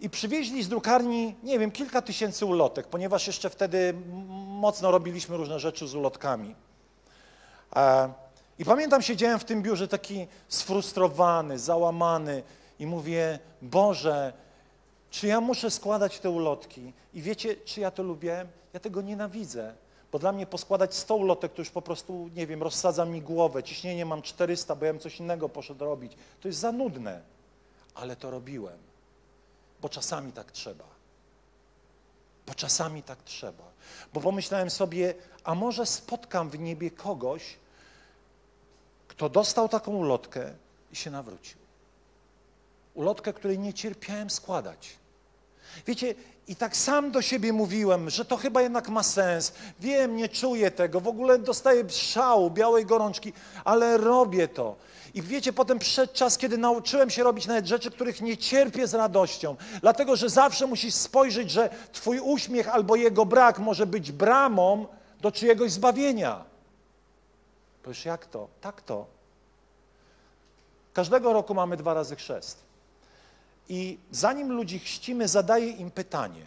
i przywieźli z drukarni, nie wiem, kilka tysięcy ulotek, ponieważ jeszcze wtedy mocno robiliśmy różne rzeczy z ulotkami. I pamiętam, siedziałem w tym biurze taki sfrustrowany, załamany i mówię: Boże, czy ja muszę składać te ulotki? I wiecie, czy ja to lubię? Ja tego nienawidzę, bo dla mnie poskładać 100 ulotek to już po prostu, nie wiem, rozsadza mi głowę, ciśnienie mam 400, bo ja bym coś innego poszedł robić. To jest za nudne, ale to robiłem, bo czasami tak trzeba. Bo czasami tak trzeba. Bo pomyślałem sobie, a może spotkam w niebie kogoś, kto dostał taką ulotkę i się nawrócił. Ulotkę, której nie cierpiałem składać. Wiecie, i tak sam do siebie mówiłem, że to chyba jednak ma sens. Wiem, nie czuję tego, w ogóle dostaję szału, białej gorączki, ale robię to. I wiecie, potem przyszedł czas, kiedy nauczyłem się robić nawet rzeczy, których nie cierpię z radością. Dlatego, że zawsze musisz spojrzeć, że twój uśmiech albo jego brak może być bramą do czyjegoś zbawienia. Powiesz, jak to? Tak to. Każdego roku mamy 2 razy chrzest. I zanim ludzi chrzcimy, zadaję im pytanie.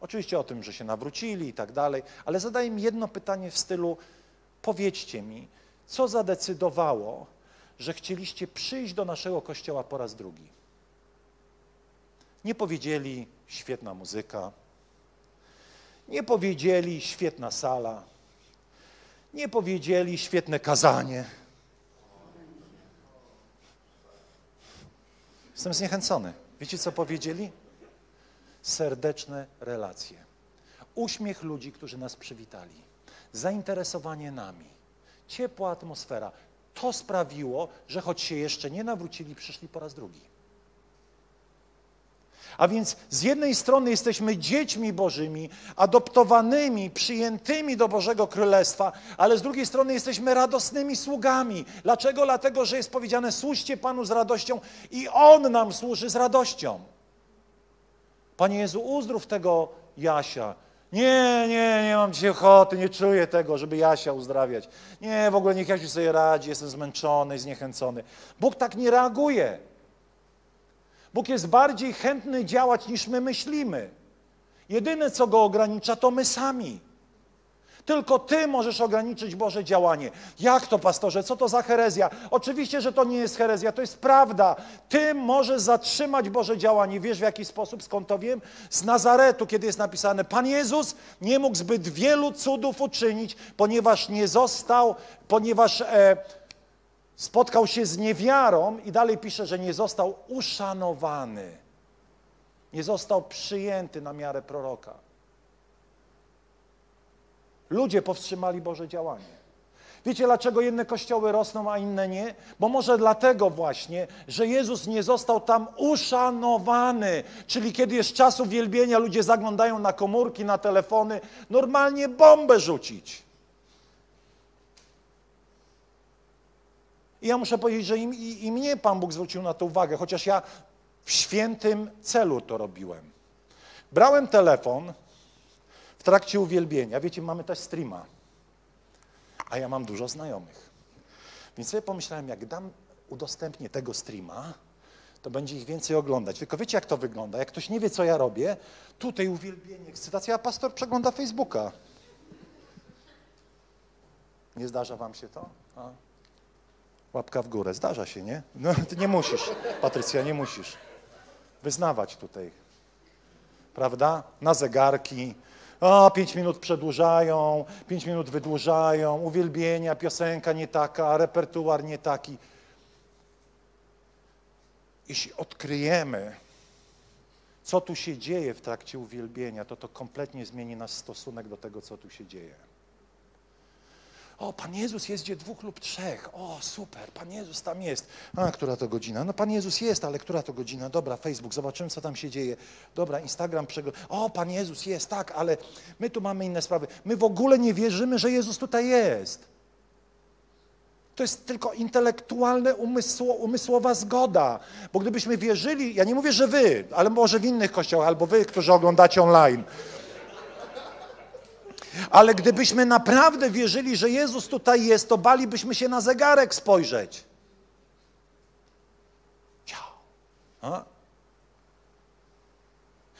Oczywiście o tym, że się nawrócili i tak dalej, ale zadaję im jedno pytanie w stylu: powiedzcie mi, co zadecydowało, że chcieliście przyjść do naszego kościoła po raz drugi? Nie powiedzieli: świetna muzyka. Nie powiedzieli: świetna sala. Nie powiedzieli: świetne kazanie. Jestem zniechęcony. Wiecie, co powiedzieli? Serdeczne relacje. Uśmiech ludzi, którzy nas przywitali. Zainteresowanie nami. Ciepła atmosfera. To sprawiło, że choć się jeszcze nie nawrócili, przyszli po raz drugi. A więc z jednej strony jesteśmy dziećmi Bożymi, adoptowanymi, przyjętymi do Bożego Królestwa, ale z drugiej strony jesteśmy radosnymi sługami. Dlaczego? Dlatego, że jest powiedziane: służcie Panu z radością i On nam służy z radością. Panie Jezu, uzdrów tego Jasia. Nie mam dzisiaj ochoty, nie czuję tego, żeby Jasia uzdrawiać. Nie, w ogóle niech Jasiu sobie radzi, jestem zmęczony, zniechęcony. Bóg tak nie reaguje. Bóg jest bardziej chętny działać, niż my myślimy. Jedyne, co Go ogranicza, to my sami. Tylko Ty możesz ograniczyć Boże działanie. Jak to, pastorze? Co to za herezja? Oczywiście, że to nie jest herezja, to jest prawda. Ty możesz zatrzymać Boże działanie. Wiesz w jaki sposób? Skąd to wiem? Z Nazaretu, kiedy jest napisane: Pan Jezus nie mógł zbyt wielu cudów uczynić, ponieważ spotkał się z niewiarą, i dalej pisze, że nie został uszanowany. Nie został przyjęty na miarę proroka. Ludzie powstrzymali Boże działanie. Wiecie, dlaczego jedne kościoły rosną, a inne nie? Bo może dlatego właśnie, że Jezus nie został tam uszanowany. Czyli kiedy jest czas uwielbienia, ludzie zaglądają na komórki, na telefony, normalnie bombę rzucić. I ja muszę powiedzieć, że i mnie Pan Bóg zwrócił na to uwagę, chociaż ja w świętym celu to robiłem. Brałem telefon w trakcie uwielbienia. Wiecie, mamy też streama, a ja mam dużo znajomych. Więc sobie pomyślałem, jak udostępnię tego streama, to będzie ich więcej oglądać. Tylko wiecie, jak to wygląda? Jak ktoś nie wie, co ja robię, tutaj uwielbienie, ekscytacja, a pastor przegląda Facebooka. Nie zdarza wam się to? A? Łapka w górę. Zdarza się, nie? No, ty nie musisz, Patrycja, nie musisz wyznawać tutaj. Prawda? Na zegarki. O, 5 minut przedłużają, 5 minut wydłużają, uwielbienia, piosenka nie taka, repertuar nie taki. Jeśli odkryjemy, co tu się dzieje w trakcie uwielbienia, to kompletnie zmieni nasz stosunek do tego, co tu się dzieje. O, Pan Jezus jest gdzie 2 lub 3. O, super, Pan Jezus tam jest. A, która to godzina? No, Pan Jezus jest, ale która to godzina? Dobra, Facebook, zobaczymy, co tam się dzieje. Dobra, Instagram przeglądam. O, Pan Jezus jest, tak, ale my tu mamy inne sprawy. My w ogóle nie wierzymy, że Jezus tutaj jest. To jest tylko intelektualna, umysłowa zgoda. Bo gdybyśmy wierzyli, ja nie mówię, że wy, ale może w innych kościołach, albo wy, którzy oglądacie online, ale gdybyśmy naprawdę wierzyli, że Jezus tutaj jest, to balibyśmy się na zegarek spojrzeć.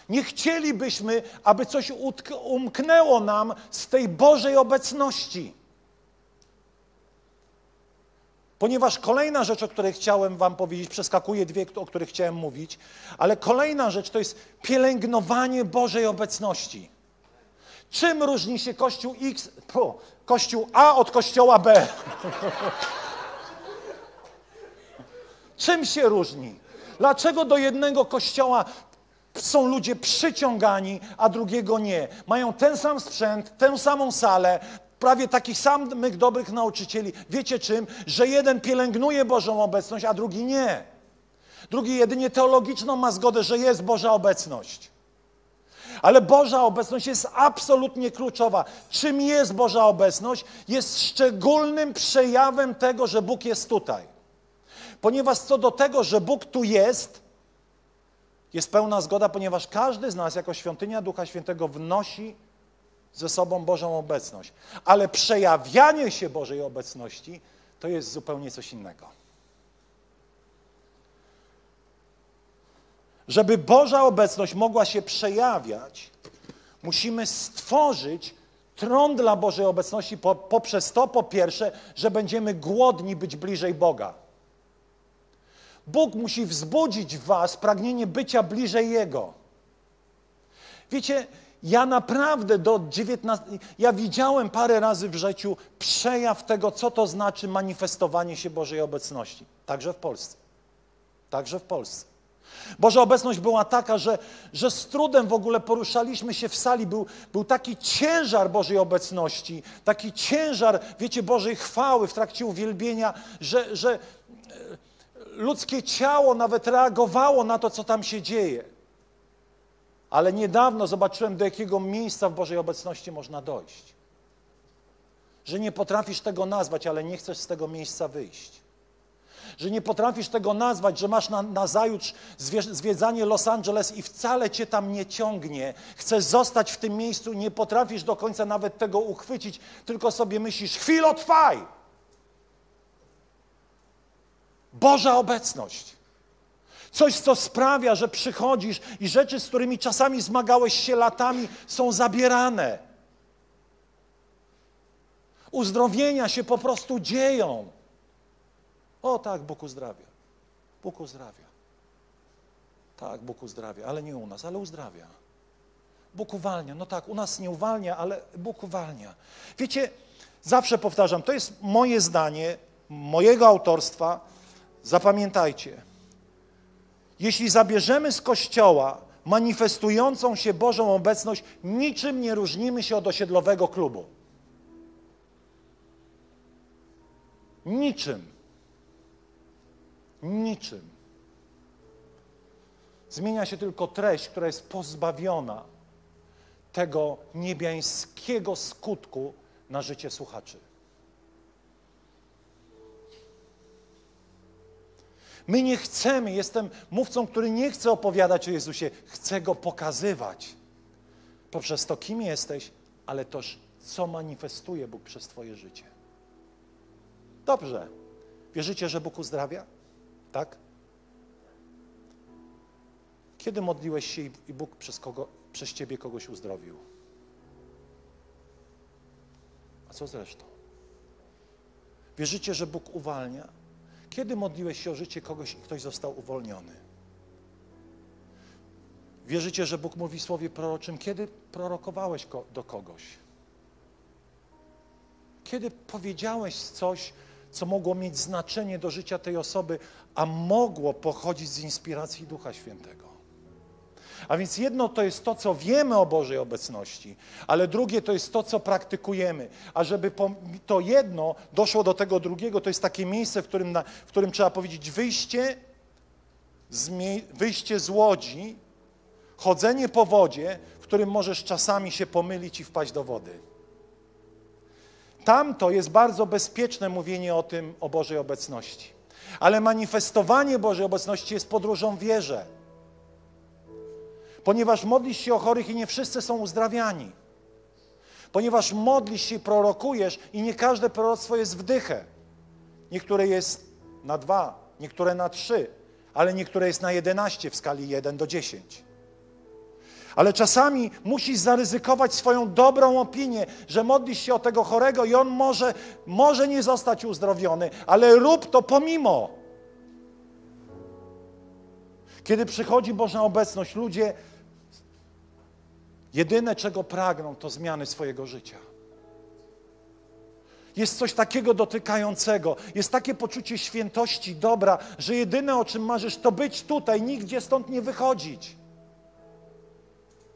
Nie chcielibyśmy, aby coś umknęło nam z tej Bożej obecności. Ponieważ kolejna rzecz, o której chciałem wam powiedzieć, przeskakuje 2, o których chciałem mówić, ale kolejna rzecz to jest pielęgnowanie Bożej obecności. Czym różni się Kościół A od Kościoła B? Czym się różni? Dlaczego do jednego kościoła są ludzie przyciągani, a drugiego nie? Mają ten sam sprzęt, tę samą salę, prawie takich samych dobrych nauczycieli. Wiecie czym? Że jeden pielęgnuje Bożą obecność, a drugi nie. Drugi jedynie teologiczną ma zgodę, że jest Boża obecność. Ale Boża obecność jest absolutnie kluczowa. Czym jest Boża obecność? Jest szczególnym przejawem tego, że Bóg jest tutaj. Ponieważ co do tego, że Bóg tu jest pełna zgoda, ponieważ każdy z nas jako świątynia Ducha Świętego wnosi ze sobą Bożą obecność. Ale przejawianie się Bożej obecności to jest zupełnie coś innego. Żeby Boża obecność mogła się przejawiać, musimy stworzyć tron dla Bożej obecności poprzez to, po pierwsze, że będziemy głodni być bliżej Boga. Bóg musi wzbudzić w was pragnienie bycia bliżej Jego. Wiecie, ja naprawdę ja widziałem parę razy w życiu przejaw tego, co to znaczy manifestowanie się Bożej obecności. Także w Polsce. Także w Polsce. Boża obecność była taka, że z trudem w ogóle poruszaliśmy się w sali. Był taki ciężar Bożej obecności, taki ciężar, wiecie, Bożej chwały w trakcie uwielbienia, że ludzkie ciało nawet reagowało na to, co tam się dzieje. Ale niedawno zobaczyłem, do jakiego miejsca w Bożej obecności można dojść. Że nie potrafisz tego nazwać, ale nie chcesz z tego miejsca wyjść. Że nie potrafisz tego nazwać, że masz nazajutrz zwiedzanie Los Angeles i wcale cię tam nie ciągnie. Chcesz zostać w tym miejscu, nie potrafisz do końca nawet tego uchwycić, tylko sobie myślisz, chwilo trwaj! Boża obecność. Coś, co sprawia, że przychodzisz i rzeczy, z którymi czasami zmagałeś się latami, są zabierane. Uzdrowienia się po prostu dzieją. O tak, Bóg uzdrawia. Bóg uzdrawia. Tak, Bóg uzdrawia, ale nie u nas, ale uzdrawia. Bóg uwalnia. No tak, u nas nie uwalnia, ale Bóg uwalnia. Wiecie, zawsze powtarzam, to jest moje zdanie, mojego autorstwa. Zapamiętajcie. Jeśli zabierzemy z Kościoła manifestującą się Bożą obecność, niczym nie różnimy się od osiedlowego klubu. Niczym. Niczym. Zmienia się tylko treść, która jest pozbawiona tego niebiańskiego skutku na życie słuchaczy. My nie chcemy, jestem mówcą, który nie chce opowiadać o Jezusie, chcę Go pokazywać. Poprzez to, kim jesteś, ale też co manifestuje Bóg przez twoje życie. Dobrze. Wierzycie, że Bóg uzdrawia? Tak? Kiedy modliłeś się i Bóg przez ciebie kogoś uzdrowił? A co zresztą? Wierzycie, że Bóg uwalnia? Kiedy modliłeś się o życie kogoś i ktoś został uwolniony? Wierzycie, że Bóg mówi w słowie proroczym? Kiedy prorokowałeś do kogoś? Kiedy powiedziałeś coś, co mogło mieć znaczenie do życia tej osoby, a mogło pochodzić z inspiracji Ducha Świętego? A więc jedno to jest to, co wiemy o Bożej obecności, ale drugie to jest to, co praktykujemy. A żeby to jedno doszło do tego drugiego, to jest takie miejsce, w którym trzeba powiedzieć wyjście z łodzi, chodzenie po wodzie, w którym możesz czasami się pomylić i wpaść do wody. Tamto jest bardzo bezpieczne mówienie o tym, o Bożej obecności. Ale manifestowanie Bożej obecności jest podróżą w wierze. Ponieważ modlisz się o chorych i nie wszyscy są uzdrawiani. Ponieważ modlisz się i prorokujesz i nie każde proroctwo jest w dychę. Niektóre jest na 2, niektóre na 3, ale niektóre jest na 11 w skali 1 do 10. Ale czasami musisz zaryzykować swoją dobrą opinię, że modlisz się o tego chorego i on może nie zostać uzdrowiony, ale rób to pomimo. Kiedy przychodzi Boża obecność, ludzie jedyne, czego pragną, to zmiany swojego życia. Jest coś takiego dotykającego, jest takie poczucie świętości, dobra, że jedyne, o czym marzysz, to być tutaj, nigdzie stąd nie wychodzić.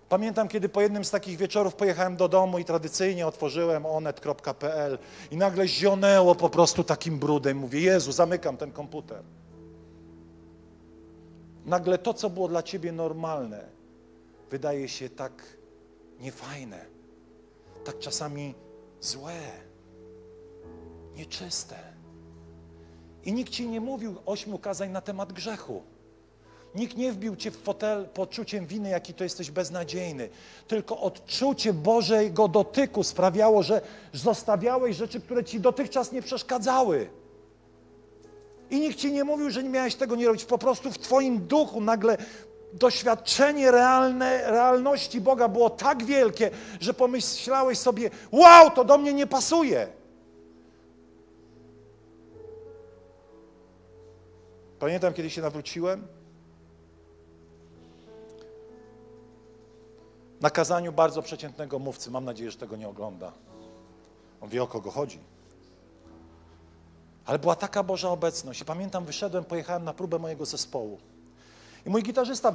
Pamiętam, kiedy po jednym z takich wieczorów pojechałem do domu i tradycyjnie otworzyłem onet.pl i nagle zionęło po prostu takim brudem. Mówię, Jezu, zamykam ten komputer. Nagle to, co było dla ciebie normalne, wydaje się tak niefajne, tak czasami złe, nieczyste. I nikt ci nie mówił 8 kazań na temat grzechu. Nikt nie wbił cię w fotel poczuciem winy, jaki to jesteś beznadziejny. Tylko odczucie Bożego dotyku sprawiało, że zostawiałeś rzeczy, które ci dotychczas nie przeszkadzały. I nikt ci nie mówił, że nie miałeś tego nie robić. Po prostu w twoim duchu nagle doświadczenie realności Boga było tak wielkie, że pomyślałeś sobie, wow, to do mnie nie pasuje. Pamiętam, kiedy się nawróciłem. Na kazaniu bardzo przeciętnego mówcy, mam nadzieję, że tego nie ogląda. On wie, o kogo chodzi. Ale była taka Boża obecność. I pamiętam, wyszedłem, pojechałem na próbę mojego zespołu. I mój gitarzysta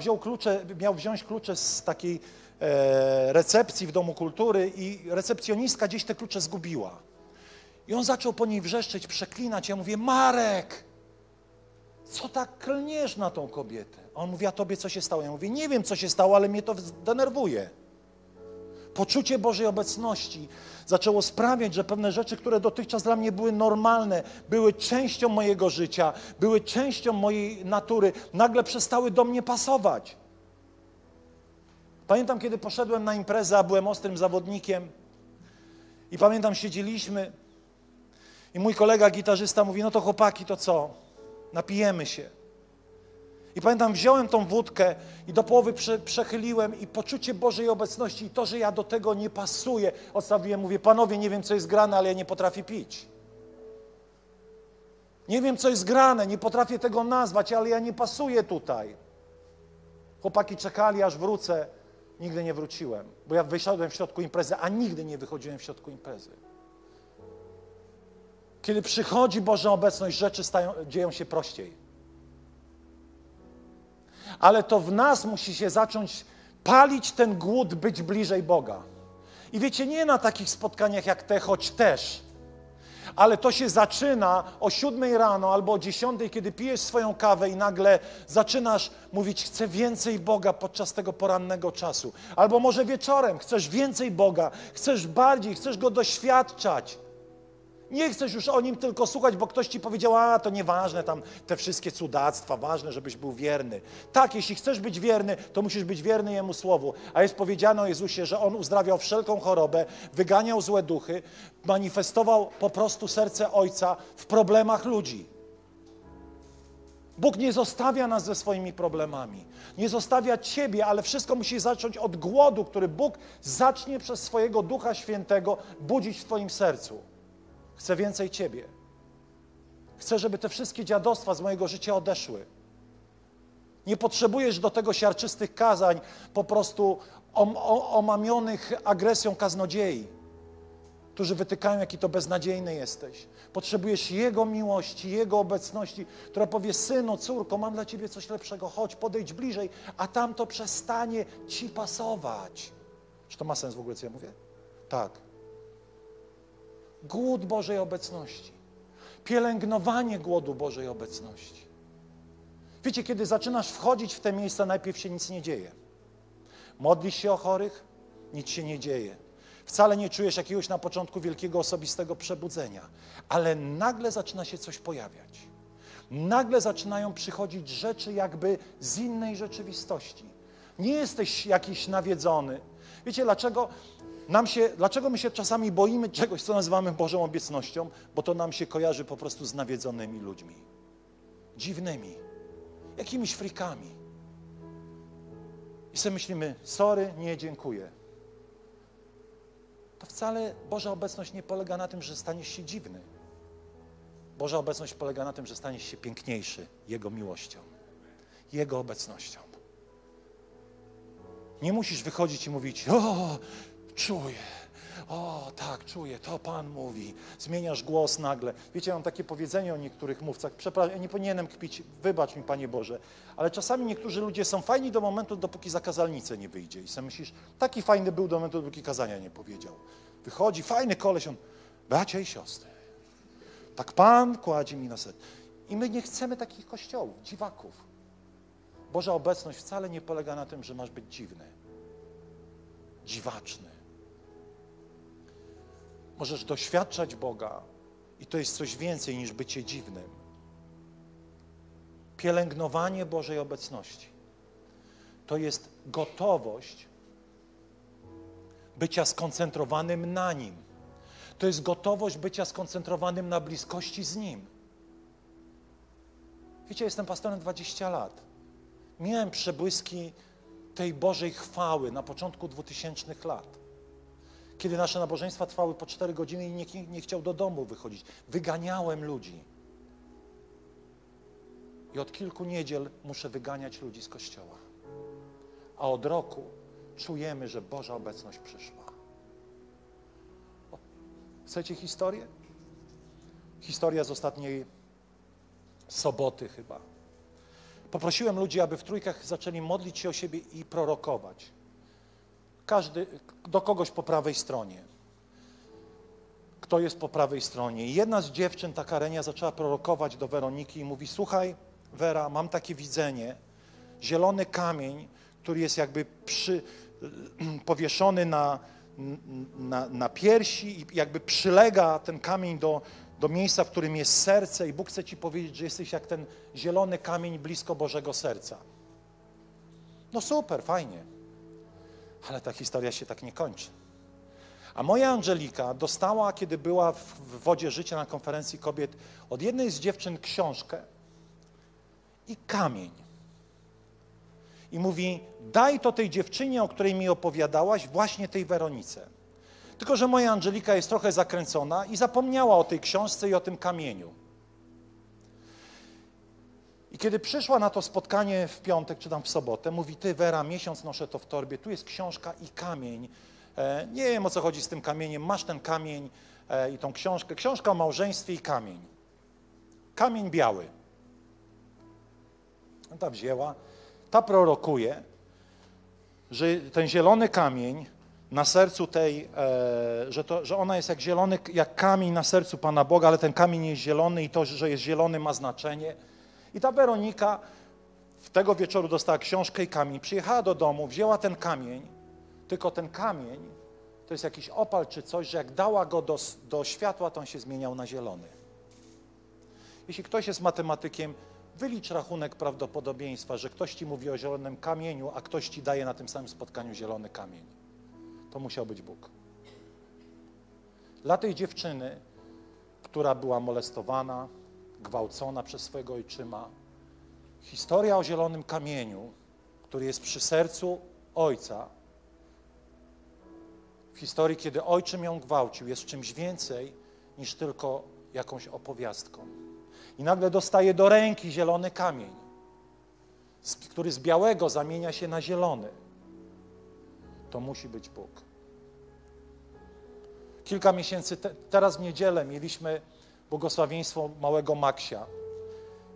miał wziąć klucze z takiej recepcji w Domu Kultury i recepcjonistka gdzieś te klucze zgubiła. I on zaczął po niej wrzeszczeć, przeklinać. Ja mówię, Marek, co tak klniesz na tą kobietę? A on mówi, a tobie co się stało? Ja mówię, nie wiem, co się stało, ale mnie to denerwuje. Poczucie Bożej obecności zaczęło sprawiać, że pewne rzeczy, które dotychczas dla mnie były normalne, były częścią mojego życia, były częścią mojej natury, nagle przestały do mnie pasować. Pamiętam, kiedy poszedłem na imprezę, a byłem ostrym zawodnikiem i pamiętam, siedzieliśmy i mój kolega gitarzysta mówi, no to chłopaki, to co? Napijemy się. I pamiętam, wziąłem tą wódkę i do połowy przechyliłem i poczucie Bożej obecności i to, że ja do tego nie pasuję, odstawiłem, mówię, panowie, nie wiem, co jest grane, ale ja nie potrafię pić. Nie wiem, co jest grane, nie potrafię tego nazwać, ale ja nie pasuję tutaj. Chłopaki czekali, aż wrócę. Nigdy nie wróciłem, bo ja wyszedłem w środku imprezy, a nigdy nie wychodziłem w środku imprezy. Kiedy przychodzi Boża obecność, rzeczy dzieją się prościej. Ale to w nas musi się zacząć palić ten głód być bliżej Boga. I wiecie, nie na takich spotkaniach jak te, choć też, ale to się zaczyna o 7 rano albo o 10, kiedy pijesz swoją kawę i nagle zaczynasz mówić, chcę więcej Boga podczas tego porannego czasu. Albo może wieczorem, chcesz więcej Boga, chcesz bardziej, chcesz Go doświadczać. Nie chcesz już o Nim tylko słuchać, bo ktoś ci powiedział, a to nieważne tam te wszystkie cudactwa, ważne, żebyś był wierny. Tak, jeśli chcesz być wierny, to musisz być wierny Jemu Słowu. A jest powiedziane o Jezusie, że On uzdrawiał wszelką chorobę, wyganiał złe duchy, manifestował po prostu serce Ojca w problemach ludzi. Bóg nie zostawia nas ze swoimi problemami. Nie zostawia ciebie, ale wszystko musi zacząć od głodu, który Bóg zacznie przez swojego Ducha Świętego budzić w twoim sercu. Chcę więcej Ciebie. Chcę, żeby te wszystkie dziadostwa z mojego życia odeszły. Nie potrzebujesz do tego siarczystych kazań, po prostu omamionych agresją kaznodziei, którzy wytykają, jaki to beznadziejny jesteś. Potrzebujesz Jego miłości, Jego obecności, która powie, synu, córko, mam dla Ciebie coś lepszego, chodź, podejdź bliżej, a tamto przestanie Ci pasować. Czy to ma sens w ogóle, co ja mówię? Tak. Głód Bożej obecności. Pielęgnowanie głodu Bożej obecności. Wiecie, kiedy zaczynasz wchodzić w te miejsca, najpierw się nic nie dzieje. Modlisz się o chorych, nic się nie dzieje. Wcale nie czujesz jakiegoś na początku wielkiego osobistego przebudzenia, ale nagle zaczyna się coś pojawiać. Nagle zaczynają przychodzić rzeczy jakby z innej rzeczywistości. Nie jesteś jakiś nawiedzony. Wiecie, dlaczego my się czasami boimy czegoś, co nazywamy Bożą obecnością? Bo to nam się kojarzy po prostu z nawiedzonymi ludźmi. Dziwnymi. Jakimiś frikami. I sobie myślimy, sorry, nie, dziękuję. To wcale Boża obecność nie polega na tym, że staniesz się dziwny. Boża obecność polega na tym, że staniesz się piękniejszy Jego miłością. Jego obecnością. Nie musisz wychodzić i mówić, o, czuję, o tak, czuję, to Pan mówi. Zmieniasz głos nagle. Wiecie, ja mam takie powiedzenie o niektórych mówcach. Przepraszam, ja nie powinienem kpić, wybacz mi, Panie Boże, ale czasami niektórzy ludzie są fajni do momentu, dopóki za kazalnicę nie wyjdzie. I sobie myślisz, taki fajny był do momentu, dopóki kazania nie powiedział. Wychodzi fajny koleś, on, bracia i siostry, tak Pan kładzie mi na serce. I my nie chcemy takich kościołów, dziwaków. Boża obecność wcale nie polega na tym, że masz być dziwny, dziwaczny. Możesz doświadczać Boga i to jest coś więcej niż bycie dziwnym. Pielęgnowanie Bożej obecności to jest gotowość bycia skoncentrowanym na Nim. To jest gotowość bycia skoncentrowanym na bliskości z Nim. Wiecie, jestem pastorem 20 lat. Miałem przebłyski tej Bożej chwały na początku 2000 lat. Kiedy nasze nabożeństwa trwały po 4 godziny i nikt nie chciał do domu wychodzić. Wyganiałem ludzi. I od kilku niedziel muszę wyganiać ludzi z kościoła. A od roku czujemy, że Boża obecność przyszła. O, chcecie historię? Historia z ostatniej soboty chyba. Poprosiłem ludzi, aby w trójkach zaczęli modlić się o siebie i prorokować. Każdy do kogoś po prawej stronie. Kto jest po prawej stronie? I jedna z dziewczyn, taka Renia, zaczęła prorokować do Weroniki i mówi, słuchaj, Wera, mam takie widzenie, zielony kamień, który jest jakby powieszony na piersi i jakby przylega ten kamień do miejsca, w którym jest serce, i Bóg chce ci powiedzieć, że jesteś jak ten zielony kamień blisko Bożego serca. No super, fajnie, ale ta historia się tak nie kończy. A moja Angelika dostała, kiedy była w Wodzie Życia na konferencji kobiet, od jednej z dziewczyn książkę i kamień. I mówi, daj to tej dziewczynie, o której mi opowiadałaś, właśnie tej Weronice. Tylko że moja Angelika jest trochę zakręcona i zapomniała o tej książce i o tym kamieniu. I kiedy przyszła na to spotkanie w piątek, czy tam w sobotę, mówi, ty Wera, miesiąc noszę to w torbie, tu jest książka i kamień. Nie wiem, o co chodzi z tym kamieniem, masz ten kamień i tą książkę. Książka o małżeństwie i kamień. Kamień biały. Ta wzięła, ta prorokuje, że ten zielony kamień na sercu tej, że ona jest jak zielony, jak kamień na sercu Pana Boga, ale ten kamień jest zielony i to, że jest zielony, ma znaczenie. I ta Weronika w tego wieczoru dostała książkę i kamień, przyjechała do domu, wzięła ten kamień, tylko ten kamień to jest jakiś opal czy coś, że jak dała go do światła, to on się zmieniał na zielony. Jeśli ktoś jest matematykiem, wylicz rachunek prawdopodobieństwa, że ktoś ci mówi o zielonym kamieniu, a ktoś ci daje na tym samym spotkaniu zielony kamień. To musiał być Bóg. Dla tej dziewczyny, która była molestowana, gwałcona przez swojego ojczyma, historia o zielonym kamieniu, który jest przy sercu ojca, w historii, kiedy ojczym ją gwałcił, jest czymś więcej niż tylko jakąś opowiastką. I nagle dostaje do ręki zielony kamień, który z białego zamienia się na zielony. To musi być Bóg. Kilka miesięcy, teraz w niedzielę mieliśmy błogosławieństwo małego Maksia.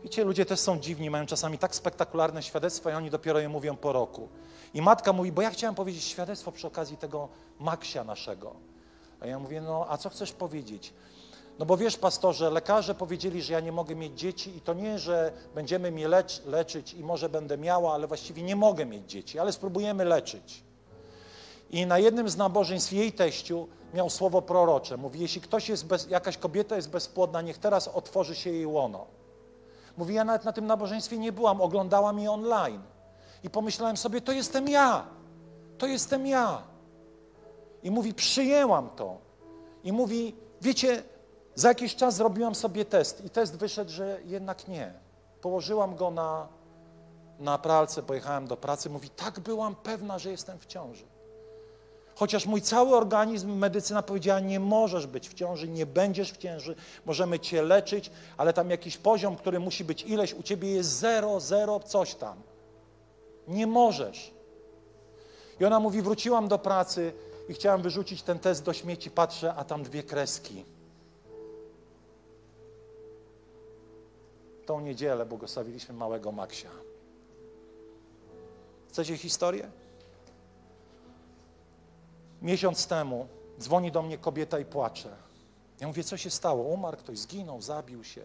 Wiecie, ludzie też są dziwni, mają czasami tak spektakularne świadectwa i oni dopiero je mówią po roku. I matka mówi, bo ja chciałem powiedzieć świadectwo przy okazji tego Maksia naszego. A ja mówię, no a co chcesz powiedzieć? No bo wiesz, pastorze, lekarze powiedzieli, że ja nie mogę mieć dzieci i to nie, że będziemy mnie leczyć i może będę miała, ale właściwie nie mogę mieć dzieci, ale spróbujemy leczyć. I na jednym z nabożeństw jej teściu miał słowo prorocze. Mówi, jeśli ktoś jest jakaś kobieta jest bezpłodna, niech teraz otworzy się jej łono. Mówi, ja nawet na tym nabożeństwie nie byłam, oglądałam je online. I pomyślałem sobie, to jestem ja, to jestem ja. I mówi, przyjęłam to. I mówi, wiecie, za jakiś czas zrobiłam sobie test i test wyszedł, że jednak nie. Położyłam go na pralce, pojechałam do pracy. Mówi, tak byłam pewna, że jestem w ciąży. Chociaż mój cały organizm, medycyna powiedziała, nie możesz być w ciąży, nie będziesz w ciąży, możemy cię leczyć, ale tam jakiś poziom, który musi być ileś, u ciebie jest 0,0 coś tam. Nie możesz. I ona mówi, wróciłam do pracy i chciałam wyrzucić ten test do śmieci, patrzę, a tam 2 kreski. Tą niedzielę błogosławiliśmy małego Maksia. Chcecie historię? Miesiąc temu dzwoni do mnie kobieta i płacze. Ja mówię, co się stało? Umarł, ktoś zginął, zabił się.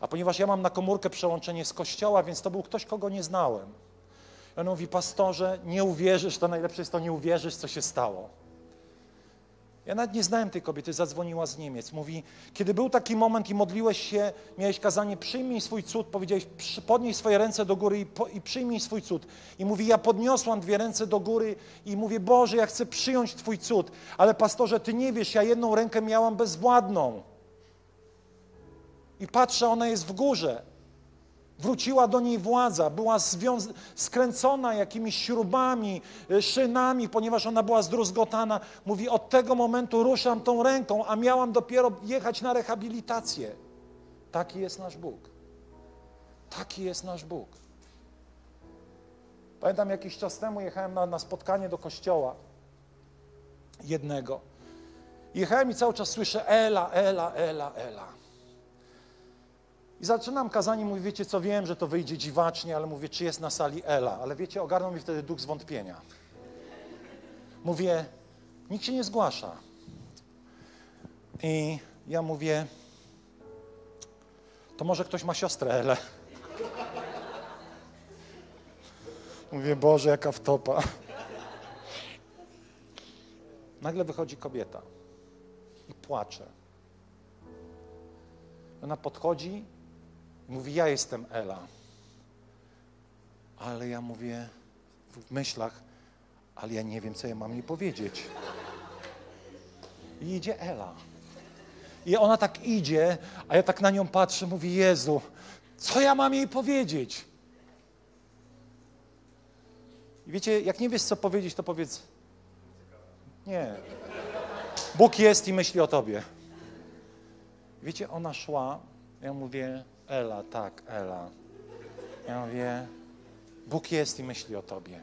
A ponieważ ja mam na komórkę przełączenie z kościoła, więc to był ktoś, kogo nie znałem. I on mówi, pastorze, nie uwierzysz, to najlepsze jest to, nie uwierzysz, co się stało. Ja nawet nie znałem tej kobiety, zadzwoniła z Niemiec. Mówi, kiedy był taki moment i modliłeś się, miałeś kazanie, przyjmij swój cud, powiedziałeś, podnieś swoje ręce do góry i przyjmij swój cud. I mówi, ja podniosłam 2 ręce do góry i mówię, Boże, ja chcę przyjąć Twój cud, ale pastorze, Ty nie wiesz, ja jedną rękę miałam bezwładną. I patrzę, ona jest w górze. Wróciła do niej władza, była skręcona jakimiś śrubami, szynami, ponieważ ona była zdruzgotana. Mówi, od tego momentu ruszam tą ręką, a miałam dopiero jechać na rehabilitację. Taki jest nasz Bóg. Taki jest nasz Bóg. Pamiętam, jakiś czas temu jechałem na spotkanie do kościoła jednego. Jechałem i cały czas słyszę Ela, Ela, Ela, Ela. I zaczynam kazanie, mówię, wiecie co, wiem, że to wyjdzie dziwacznie, ale mówię, czy jest na sali Ela? Ale wiecie, ogarnął mi wtedy duch zwątpienia. Mówię, nikt się nie zgłasza. I ja mówię, to może ktoś ma siostrę Elę. Mówię, Boże, jaka wtopa. Nagle wychodzi kobieta i płacze. Ona podchodzi i mówi, ja jestem Ela. Ale ja mówię w myślach, ale ja nie wiem, co ja mam jej powiedzieć. I idzie Ela. I ona tak idzie, a ja tak na nią patrzę, mówię, Jezu, co ja mam jej powiedzieć? I wiecie, jak nie wiesz, co powiedzieć, to powiedz, nie. Bóg jest i myśli o tobie. Wiecie, ona szła, ja mówię, Ela, tak, Ela. Ja mówię, Bóg jest i myśli o tobie.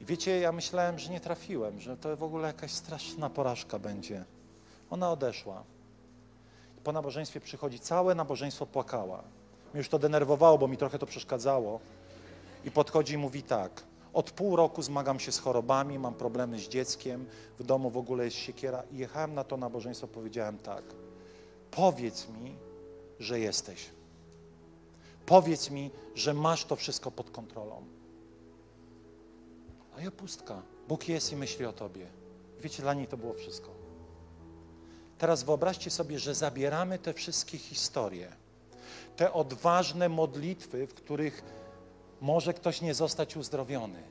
I wiecie, ja myślałem, że nie trafiłem, że to w ogóle jakaś straszna porażka będzie. Ona odeszła. Po nabożeństwie przychodzi, całe nabożeństwo płakała. Mnie już to denerwowało, bo mi trochę to przeszkadzało. I podchodzi i mówi tak, od pół roku zmagam się z chorobami, mam problemy z dzieckiem, w domu w ogóle jest siekiera. I jechałem na to nabożeństwo, powiedziałem tak, powiedz mi, że jesteś. Powiedz mi, że masz to wszystko pod kontrolą. A ja pustka. Bóg jest i myśli o tobie. Wiecie, dla niej to było wszystko. Teraz wyobraźcie sobie, że zabieramy te wszystkie historie, te odważne modlitwy, w których może ktoś nie zostać uzdrowiony,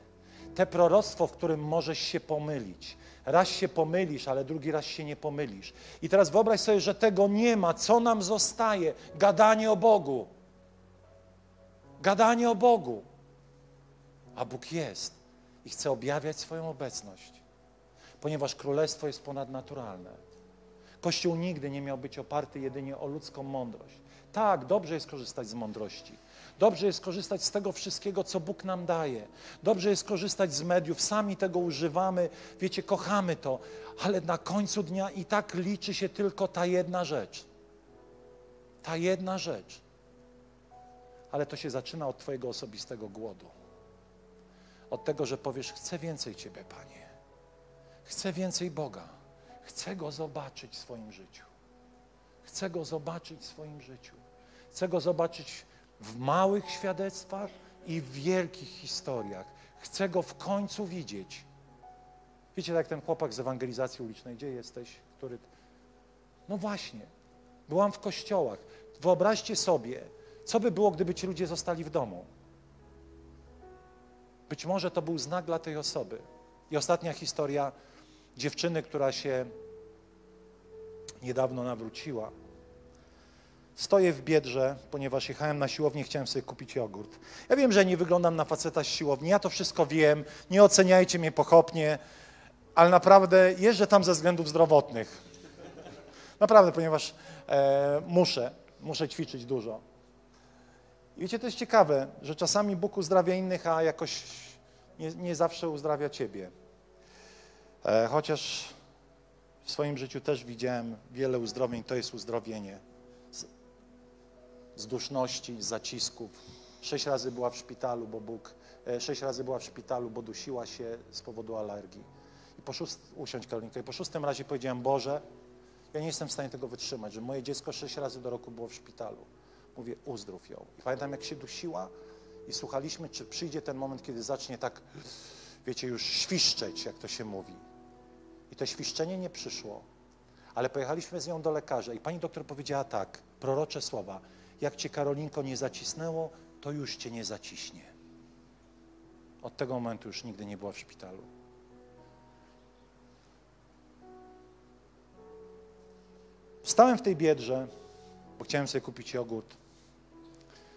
te proroctwo, w którym możesz się pomylić. Raz się pomylisz, ale drugi raz się nie pomylisz. I teraz wyobraź sobie, że tego nie ma. Co nam zostaje? Gadanie o Bogu. Gadanie o Bogu. A Bóg jest i chce objawiać swoją obecność, ponieważ królestwo jest ponadnaturalne. Kościół nigdy nie miał być oparty jedynie o ludzką mądrość. Tak, dobrze jest korzystać z mądrości. Dobrze jest korzystać z tego wszystkiego, co Bóg nam daje. Dobrze jest korzystać z mediów, sami tego używamy, wiecie, kochamy to, ale na końcu dnia i tak liczy się tylko ta jedna rzecz. Ta jedna rzecz. Ale to się zaczyna od twojego osobistego głodu. Od tego, że powiesz, chcę więcej Ciebie, Panie. Chcę więcej Boga. Chcę Go zobaczyć w swoim życiu. Chcę Go zobaczyć w swoim życiu. Chcę Go zobaczyć w małych świadectwach i w wielkich historiach. Chcę Go w końcu widzieć. Wiecie, tak jak ten chłopak z ewangelizacji ulicznej, gdzie jesteś? Który... No właśnie, byłam w kościołach. Wyobraźcie sobie, co by było, gdyby ci ludzie zostali w domu. Być może to był znak dla tej osoby. I ostatnia historia dziewczyny, która się niedawno nawróciła. Stoję w Biedrze, ponieważ jechałem na siłownię, chciałem sobie kupić jogurt. Ja wiem, że nie wyglądam na faceta z siłowni, ja to wszystko wiem, nie oceniajcie mnie pochopnie, ale naprawdę jeżdżę tam ze względów zdrowotnych. Naprawdę, ponieważ muszę ćwiczyć dużo. I wiecie, to jest ciekawe, że czasami Bóg uzdrawia innych, a jakoś nie zawsze uzdrawia Ciebie. Chociaż w swoim życiu też widziałem wiele uzdrowień, to jest uzdrowienie z duszności, z zacisków. 6 razy była w szpitalu, bo 6 razy była w szpitalu, bo dusiła się z powodu alergii. I po 6. razie powiedziałem, Boże, ja nie jestem w stanie tego wytrzymać, że moje dziecko 6 razy do roku było w szpitalu. Mówię, uzdrów ją. I pamiętam, jak się dusiła i słuchaliśmy, czy przyjdzie ten moment, kiedy zacznie tak, wiecie, już świszczeć, jak to się mówi. I to świszczenie nie przyszło, ale pojechaliśmy z nią do lekarza i pani doktor powiedziała tak, prorocze słowa, jak cię, Karolinko, nie zacisnęło, to już cię nie zaciśnie. Od tego momentu już nigdy nie była w szpitalu. Wstałem w tej Biedrze, bo chciałem sobie kupić jogurt.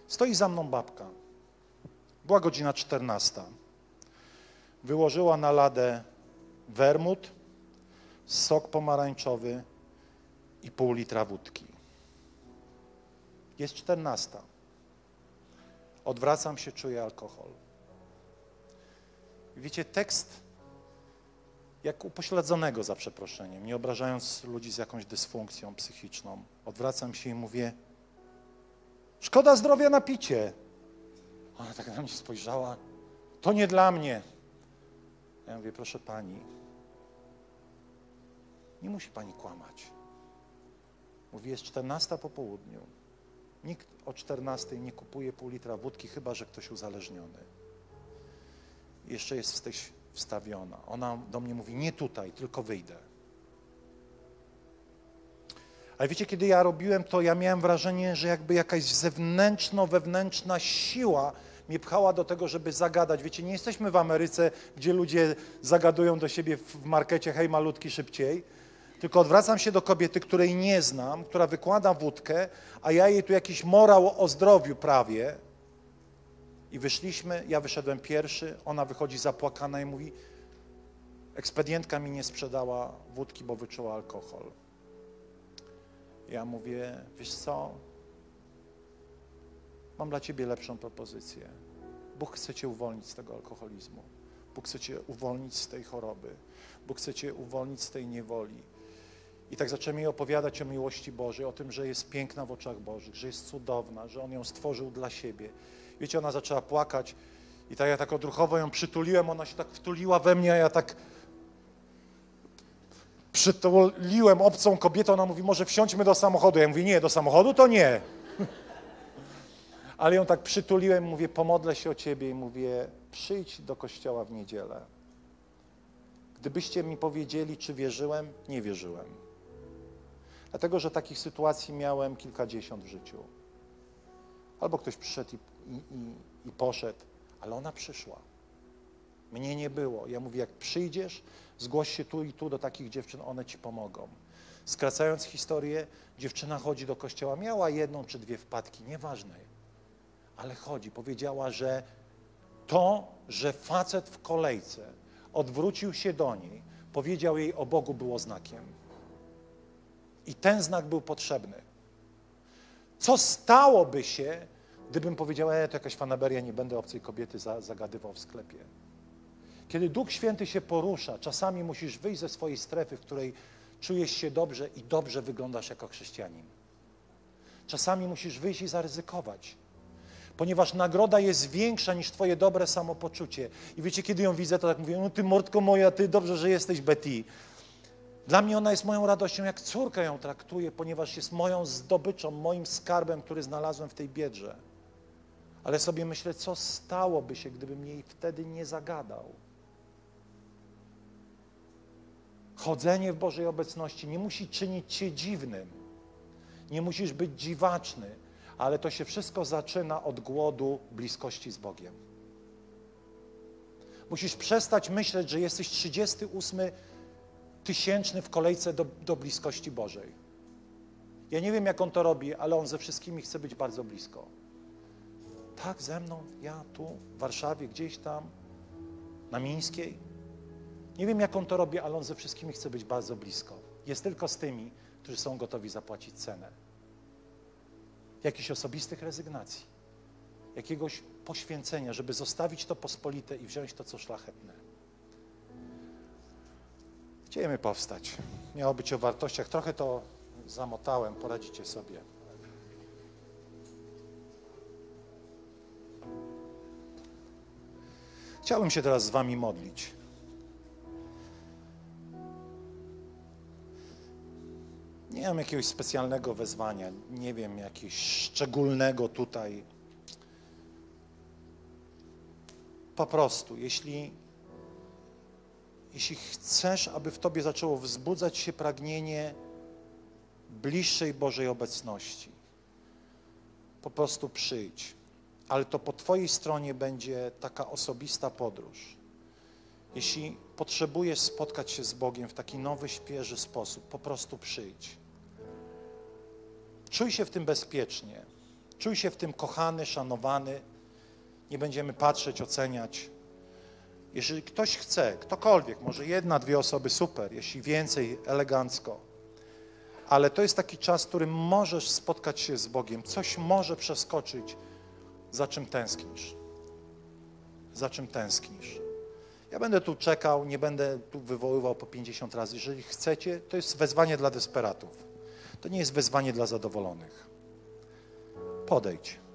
Stoi za mną babka. Była godzina 14. Wyłożyła na ladę wermut, sok pomarańczowy i pół litra wódki. Jest 14. Odwracam się, czuję alkohol. Wiecie, tekst jak upośledzonego, za przeproszeniem, nie obrażając ludzi z jakąś dysfunkcją psychiczną. Odwracam się i mówię, szkoda zdrowia na picie. Ona tak na mnie spojrzała, to nie dla mnie. Ja mówię, proszę pani, nie musi pani kłamać. Mówi, jest 14 po południu. Nikt o 14 nie kupuje pół litra wódki, chyba że ktoś uzależniony. jeszcze jesteś wstawiona. Ona do mnie mówi, nie tutaj, tylko wyjdę. Ale wiecie, kiedy ja robiłem to, ja miałem wrażenie, że jakby jakaś zewnętrzno-wewnętrzna siła mnie pchała do tego, żeby zagadać. Wiecie, nie jesteśmy w Ameryce, gdzie ludzie zagadują do siebie w markecie, hej, malutki, szybciej, tylko odwracam się do kobiety, której nie znam, która wykłada wódkę, a ja jej tu jakiś morał o zdrowiu prawie. I wyszliśmy, ja wyszedłem pierwszy, ona wychodzi zapłakana i mówi, ekspedientka mi nie sprzedała wódki, bo wyczuła alkohol. Ja mówię, wiesz co, mam dla ciebie lepszą propozycję. Bóg chce cię uwolnić z tego alkoholizmu. Bóg chce cię uwolnić z tej choroby. Bóg chce cię uwolnić z tej niewoli. I tak zacząłem jej opowiadać o miłości Bożej, o tym, że jest piękna w oczach Bożych, że jest cudowna, że On ją stworzył dla siebie. Wiecie, ona zaczęła płakać i tak ja tak odruchowo ją przytuliłem, ona się tak wtuliła we mnie, a ja tak przytuliłem obcą kobietę, ona mówi, może wsiądźmy do samochodu. Ja mówię, nie, do samochodu to nie. Ale ją tak przytuliłem, mówię, pomodlę się o ciebie i mówię, przyjdź do kościoła w niedzielę. Gdybyście mi powiedzieli, czy wierzyłem, nie wierzyłem. Dlatego, że takich sytuacji miałem kilkadziesiąt w życiu. Albo ktoś przyszedł i poszedł, ale ona przyszła. Mnie nie było. Ja mówię, jak przyjdziesz, zgłoś się tu i tu do takich dziewczyn, one ci pomogą. Skracając historię, dziewczyna chodzi do kościoła, miała jedną czy dwie wpadki, nieważne, ale chodzi. Powiedziała, że to, że facet w kolejce odwrócił się do niej, powiedział jej o Bogu, było znakiem. I ten znak był potrzebny. Co stałoby się, gdybym powiedział, to jakaś fanaberia, nie będę obcej kobiety zagadywał w sklepie. Kiedy Duch Święty się porusza, czasami musisz wyjść ze swojej strefy, w której czujesz się dobrze i dobrze wyglądasz jako chrześcijanin. Czasami musisz wyjść i zaryzykować, ponieważ nagroda jest większa niż twoje dobre samopoczucie. I wiecie, kiedy ją widzę, to tak mówię, no ty mordko moja, ty dobrze, że jesteś Betty. Dla mnie ona jest moją radością, jak córkę ją traktuję, ponieważ jest moją zdobyczą, moim skarbem, który znalazłem w tej biedrze. Ale sobie myślę, co stałoby się, gdybym jej wtedy nie zagadał. Chodzenie w Bożej obecności nie musi czynić cię dziwnym. Nie musisz być dziwaczny, ale to się wszystko zaczyna od głodu bliskości z Bogiem. Musisz przestać myśleć, że jesteś 38. tysięczny w kolejce do bliskości Bożej. Ja nie wiem, jak on to robi, ale on ze wszystkimi chce być bardzo blisko. Tak, ze mną, ja tu, w Warszawie, gdzieś tam, na Mińskiej. Nie wiem, jak on to robi, ale on ze wszystkimi chce być bardzo blisko. Jest tylko z tymi, którzy są gotowi zapłacić cenę. Jakichś osobistych rezygnacji, jakiegoś poświęcenia, żeby zostawić to pospolite i wziąć to, co szlachetne. Chcielibyśmy powstać. Miało być o wartościach. Trochę to zamotałem, poradzicie sobie. Chciałbym się teraz z wami modlić. Nie mam jakiegoś specjalnego wezwania, nie wiem, jakiegoś szczególnego tutaj. Po prostu, jeśli chcesz, aby w tobie zaczęło wzbudzać się pragnienie bliższej Bożej obecności, po prostu przyjdź. Ale to po twojej stronie będzie taka osobista podróż. Jeśli potrzebujesz spotkać się z Bogiem w taki nowy, świeży sposób, po prostu przyjdź. Czuj się w tym bezpiecznie. Czuj się w tym kochany, szanowany. Nie będziemy patrzeć, oceniać. Jeżeli ktoś chce, ktokolwiek, może jedna, dwie osoby, super, jeśli więcej, elegancko. Ale to jest taki czas, w którym możesz spotkać się z Bogiem. Coś może przeskoczyć, za czym tęsknisz. Za czym tęsknisz. Ja będę tu czekał, nie będę tu wywoływał po 50 razy. Jeżeli chcecie, to jest wezwanie dla desperatów. To nie jest wezwanie dla zadowolonych. Podejdź.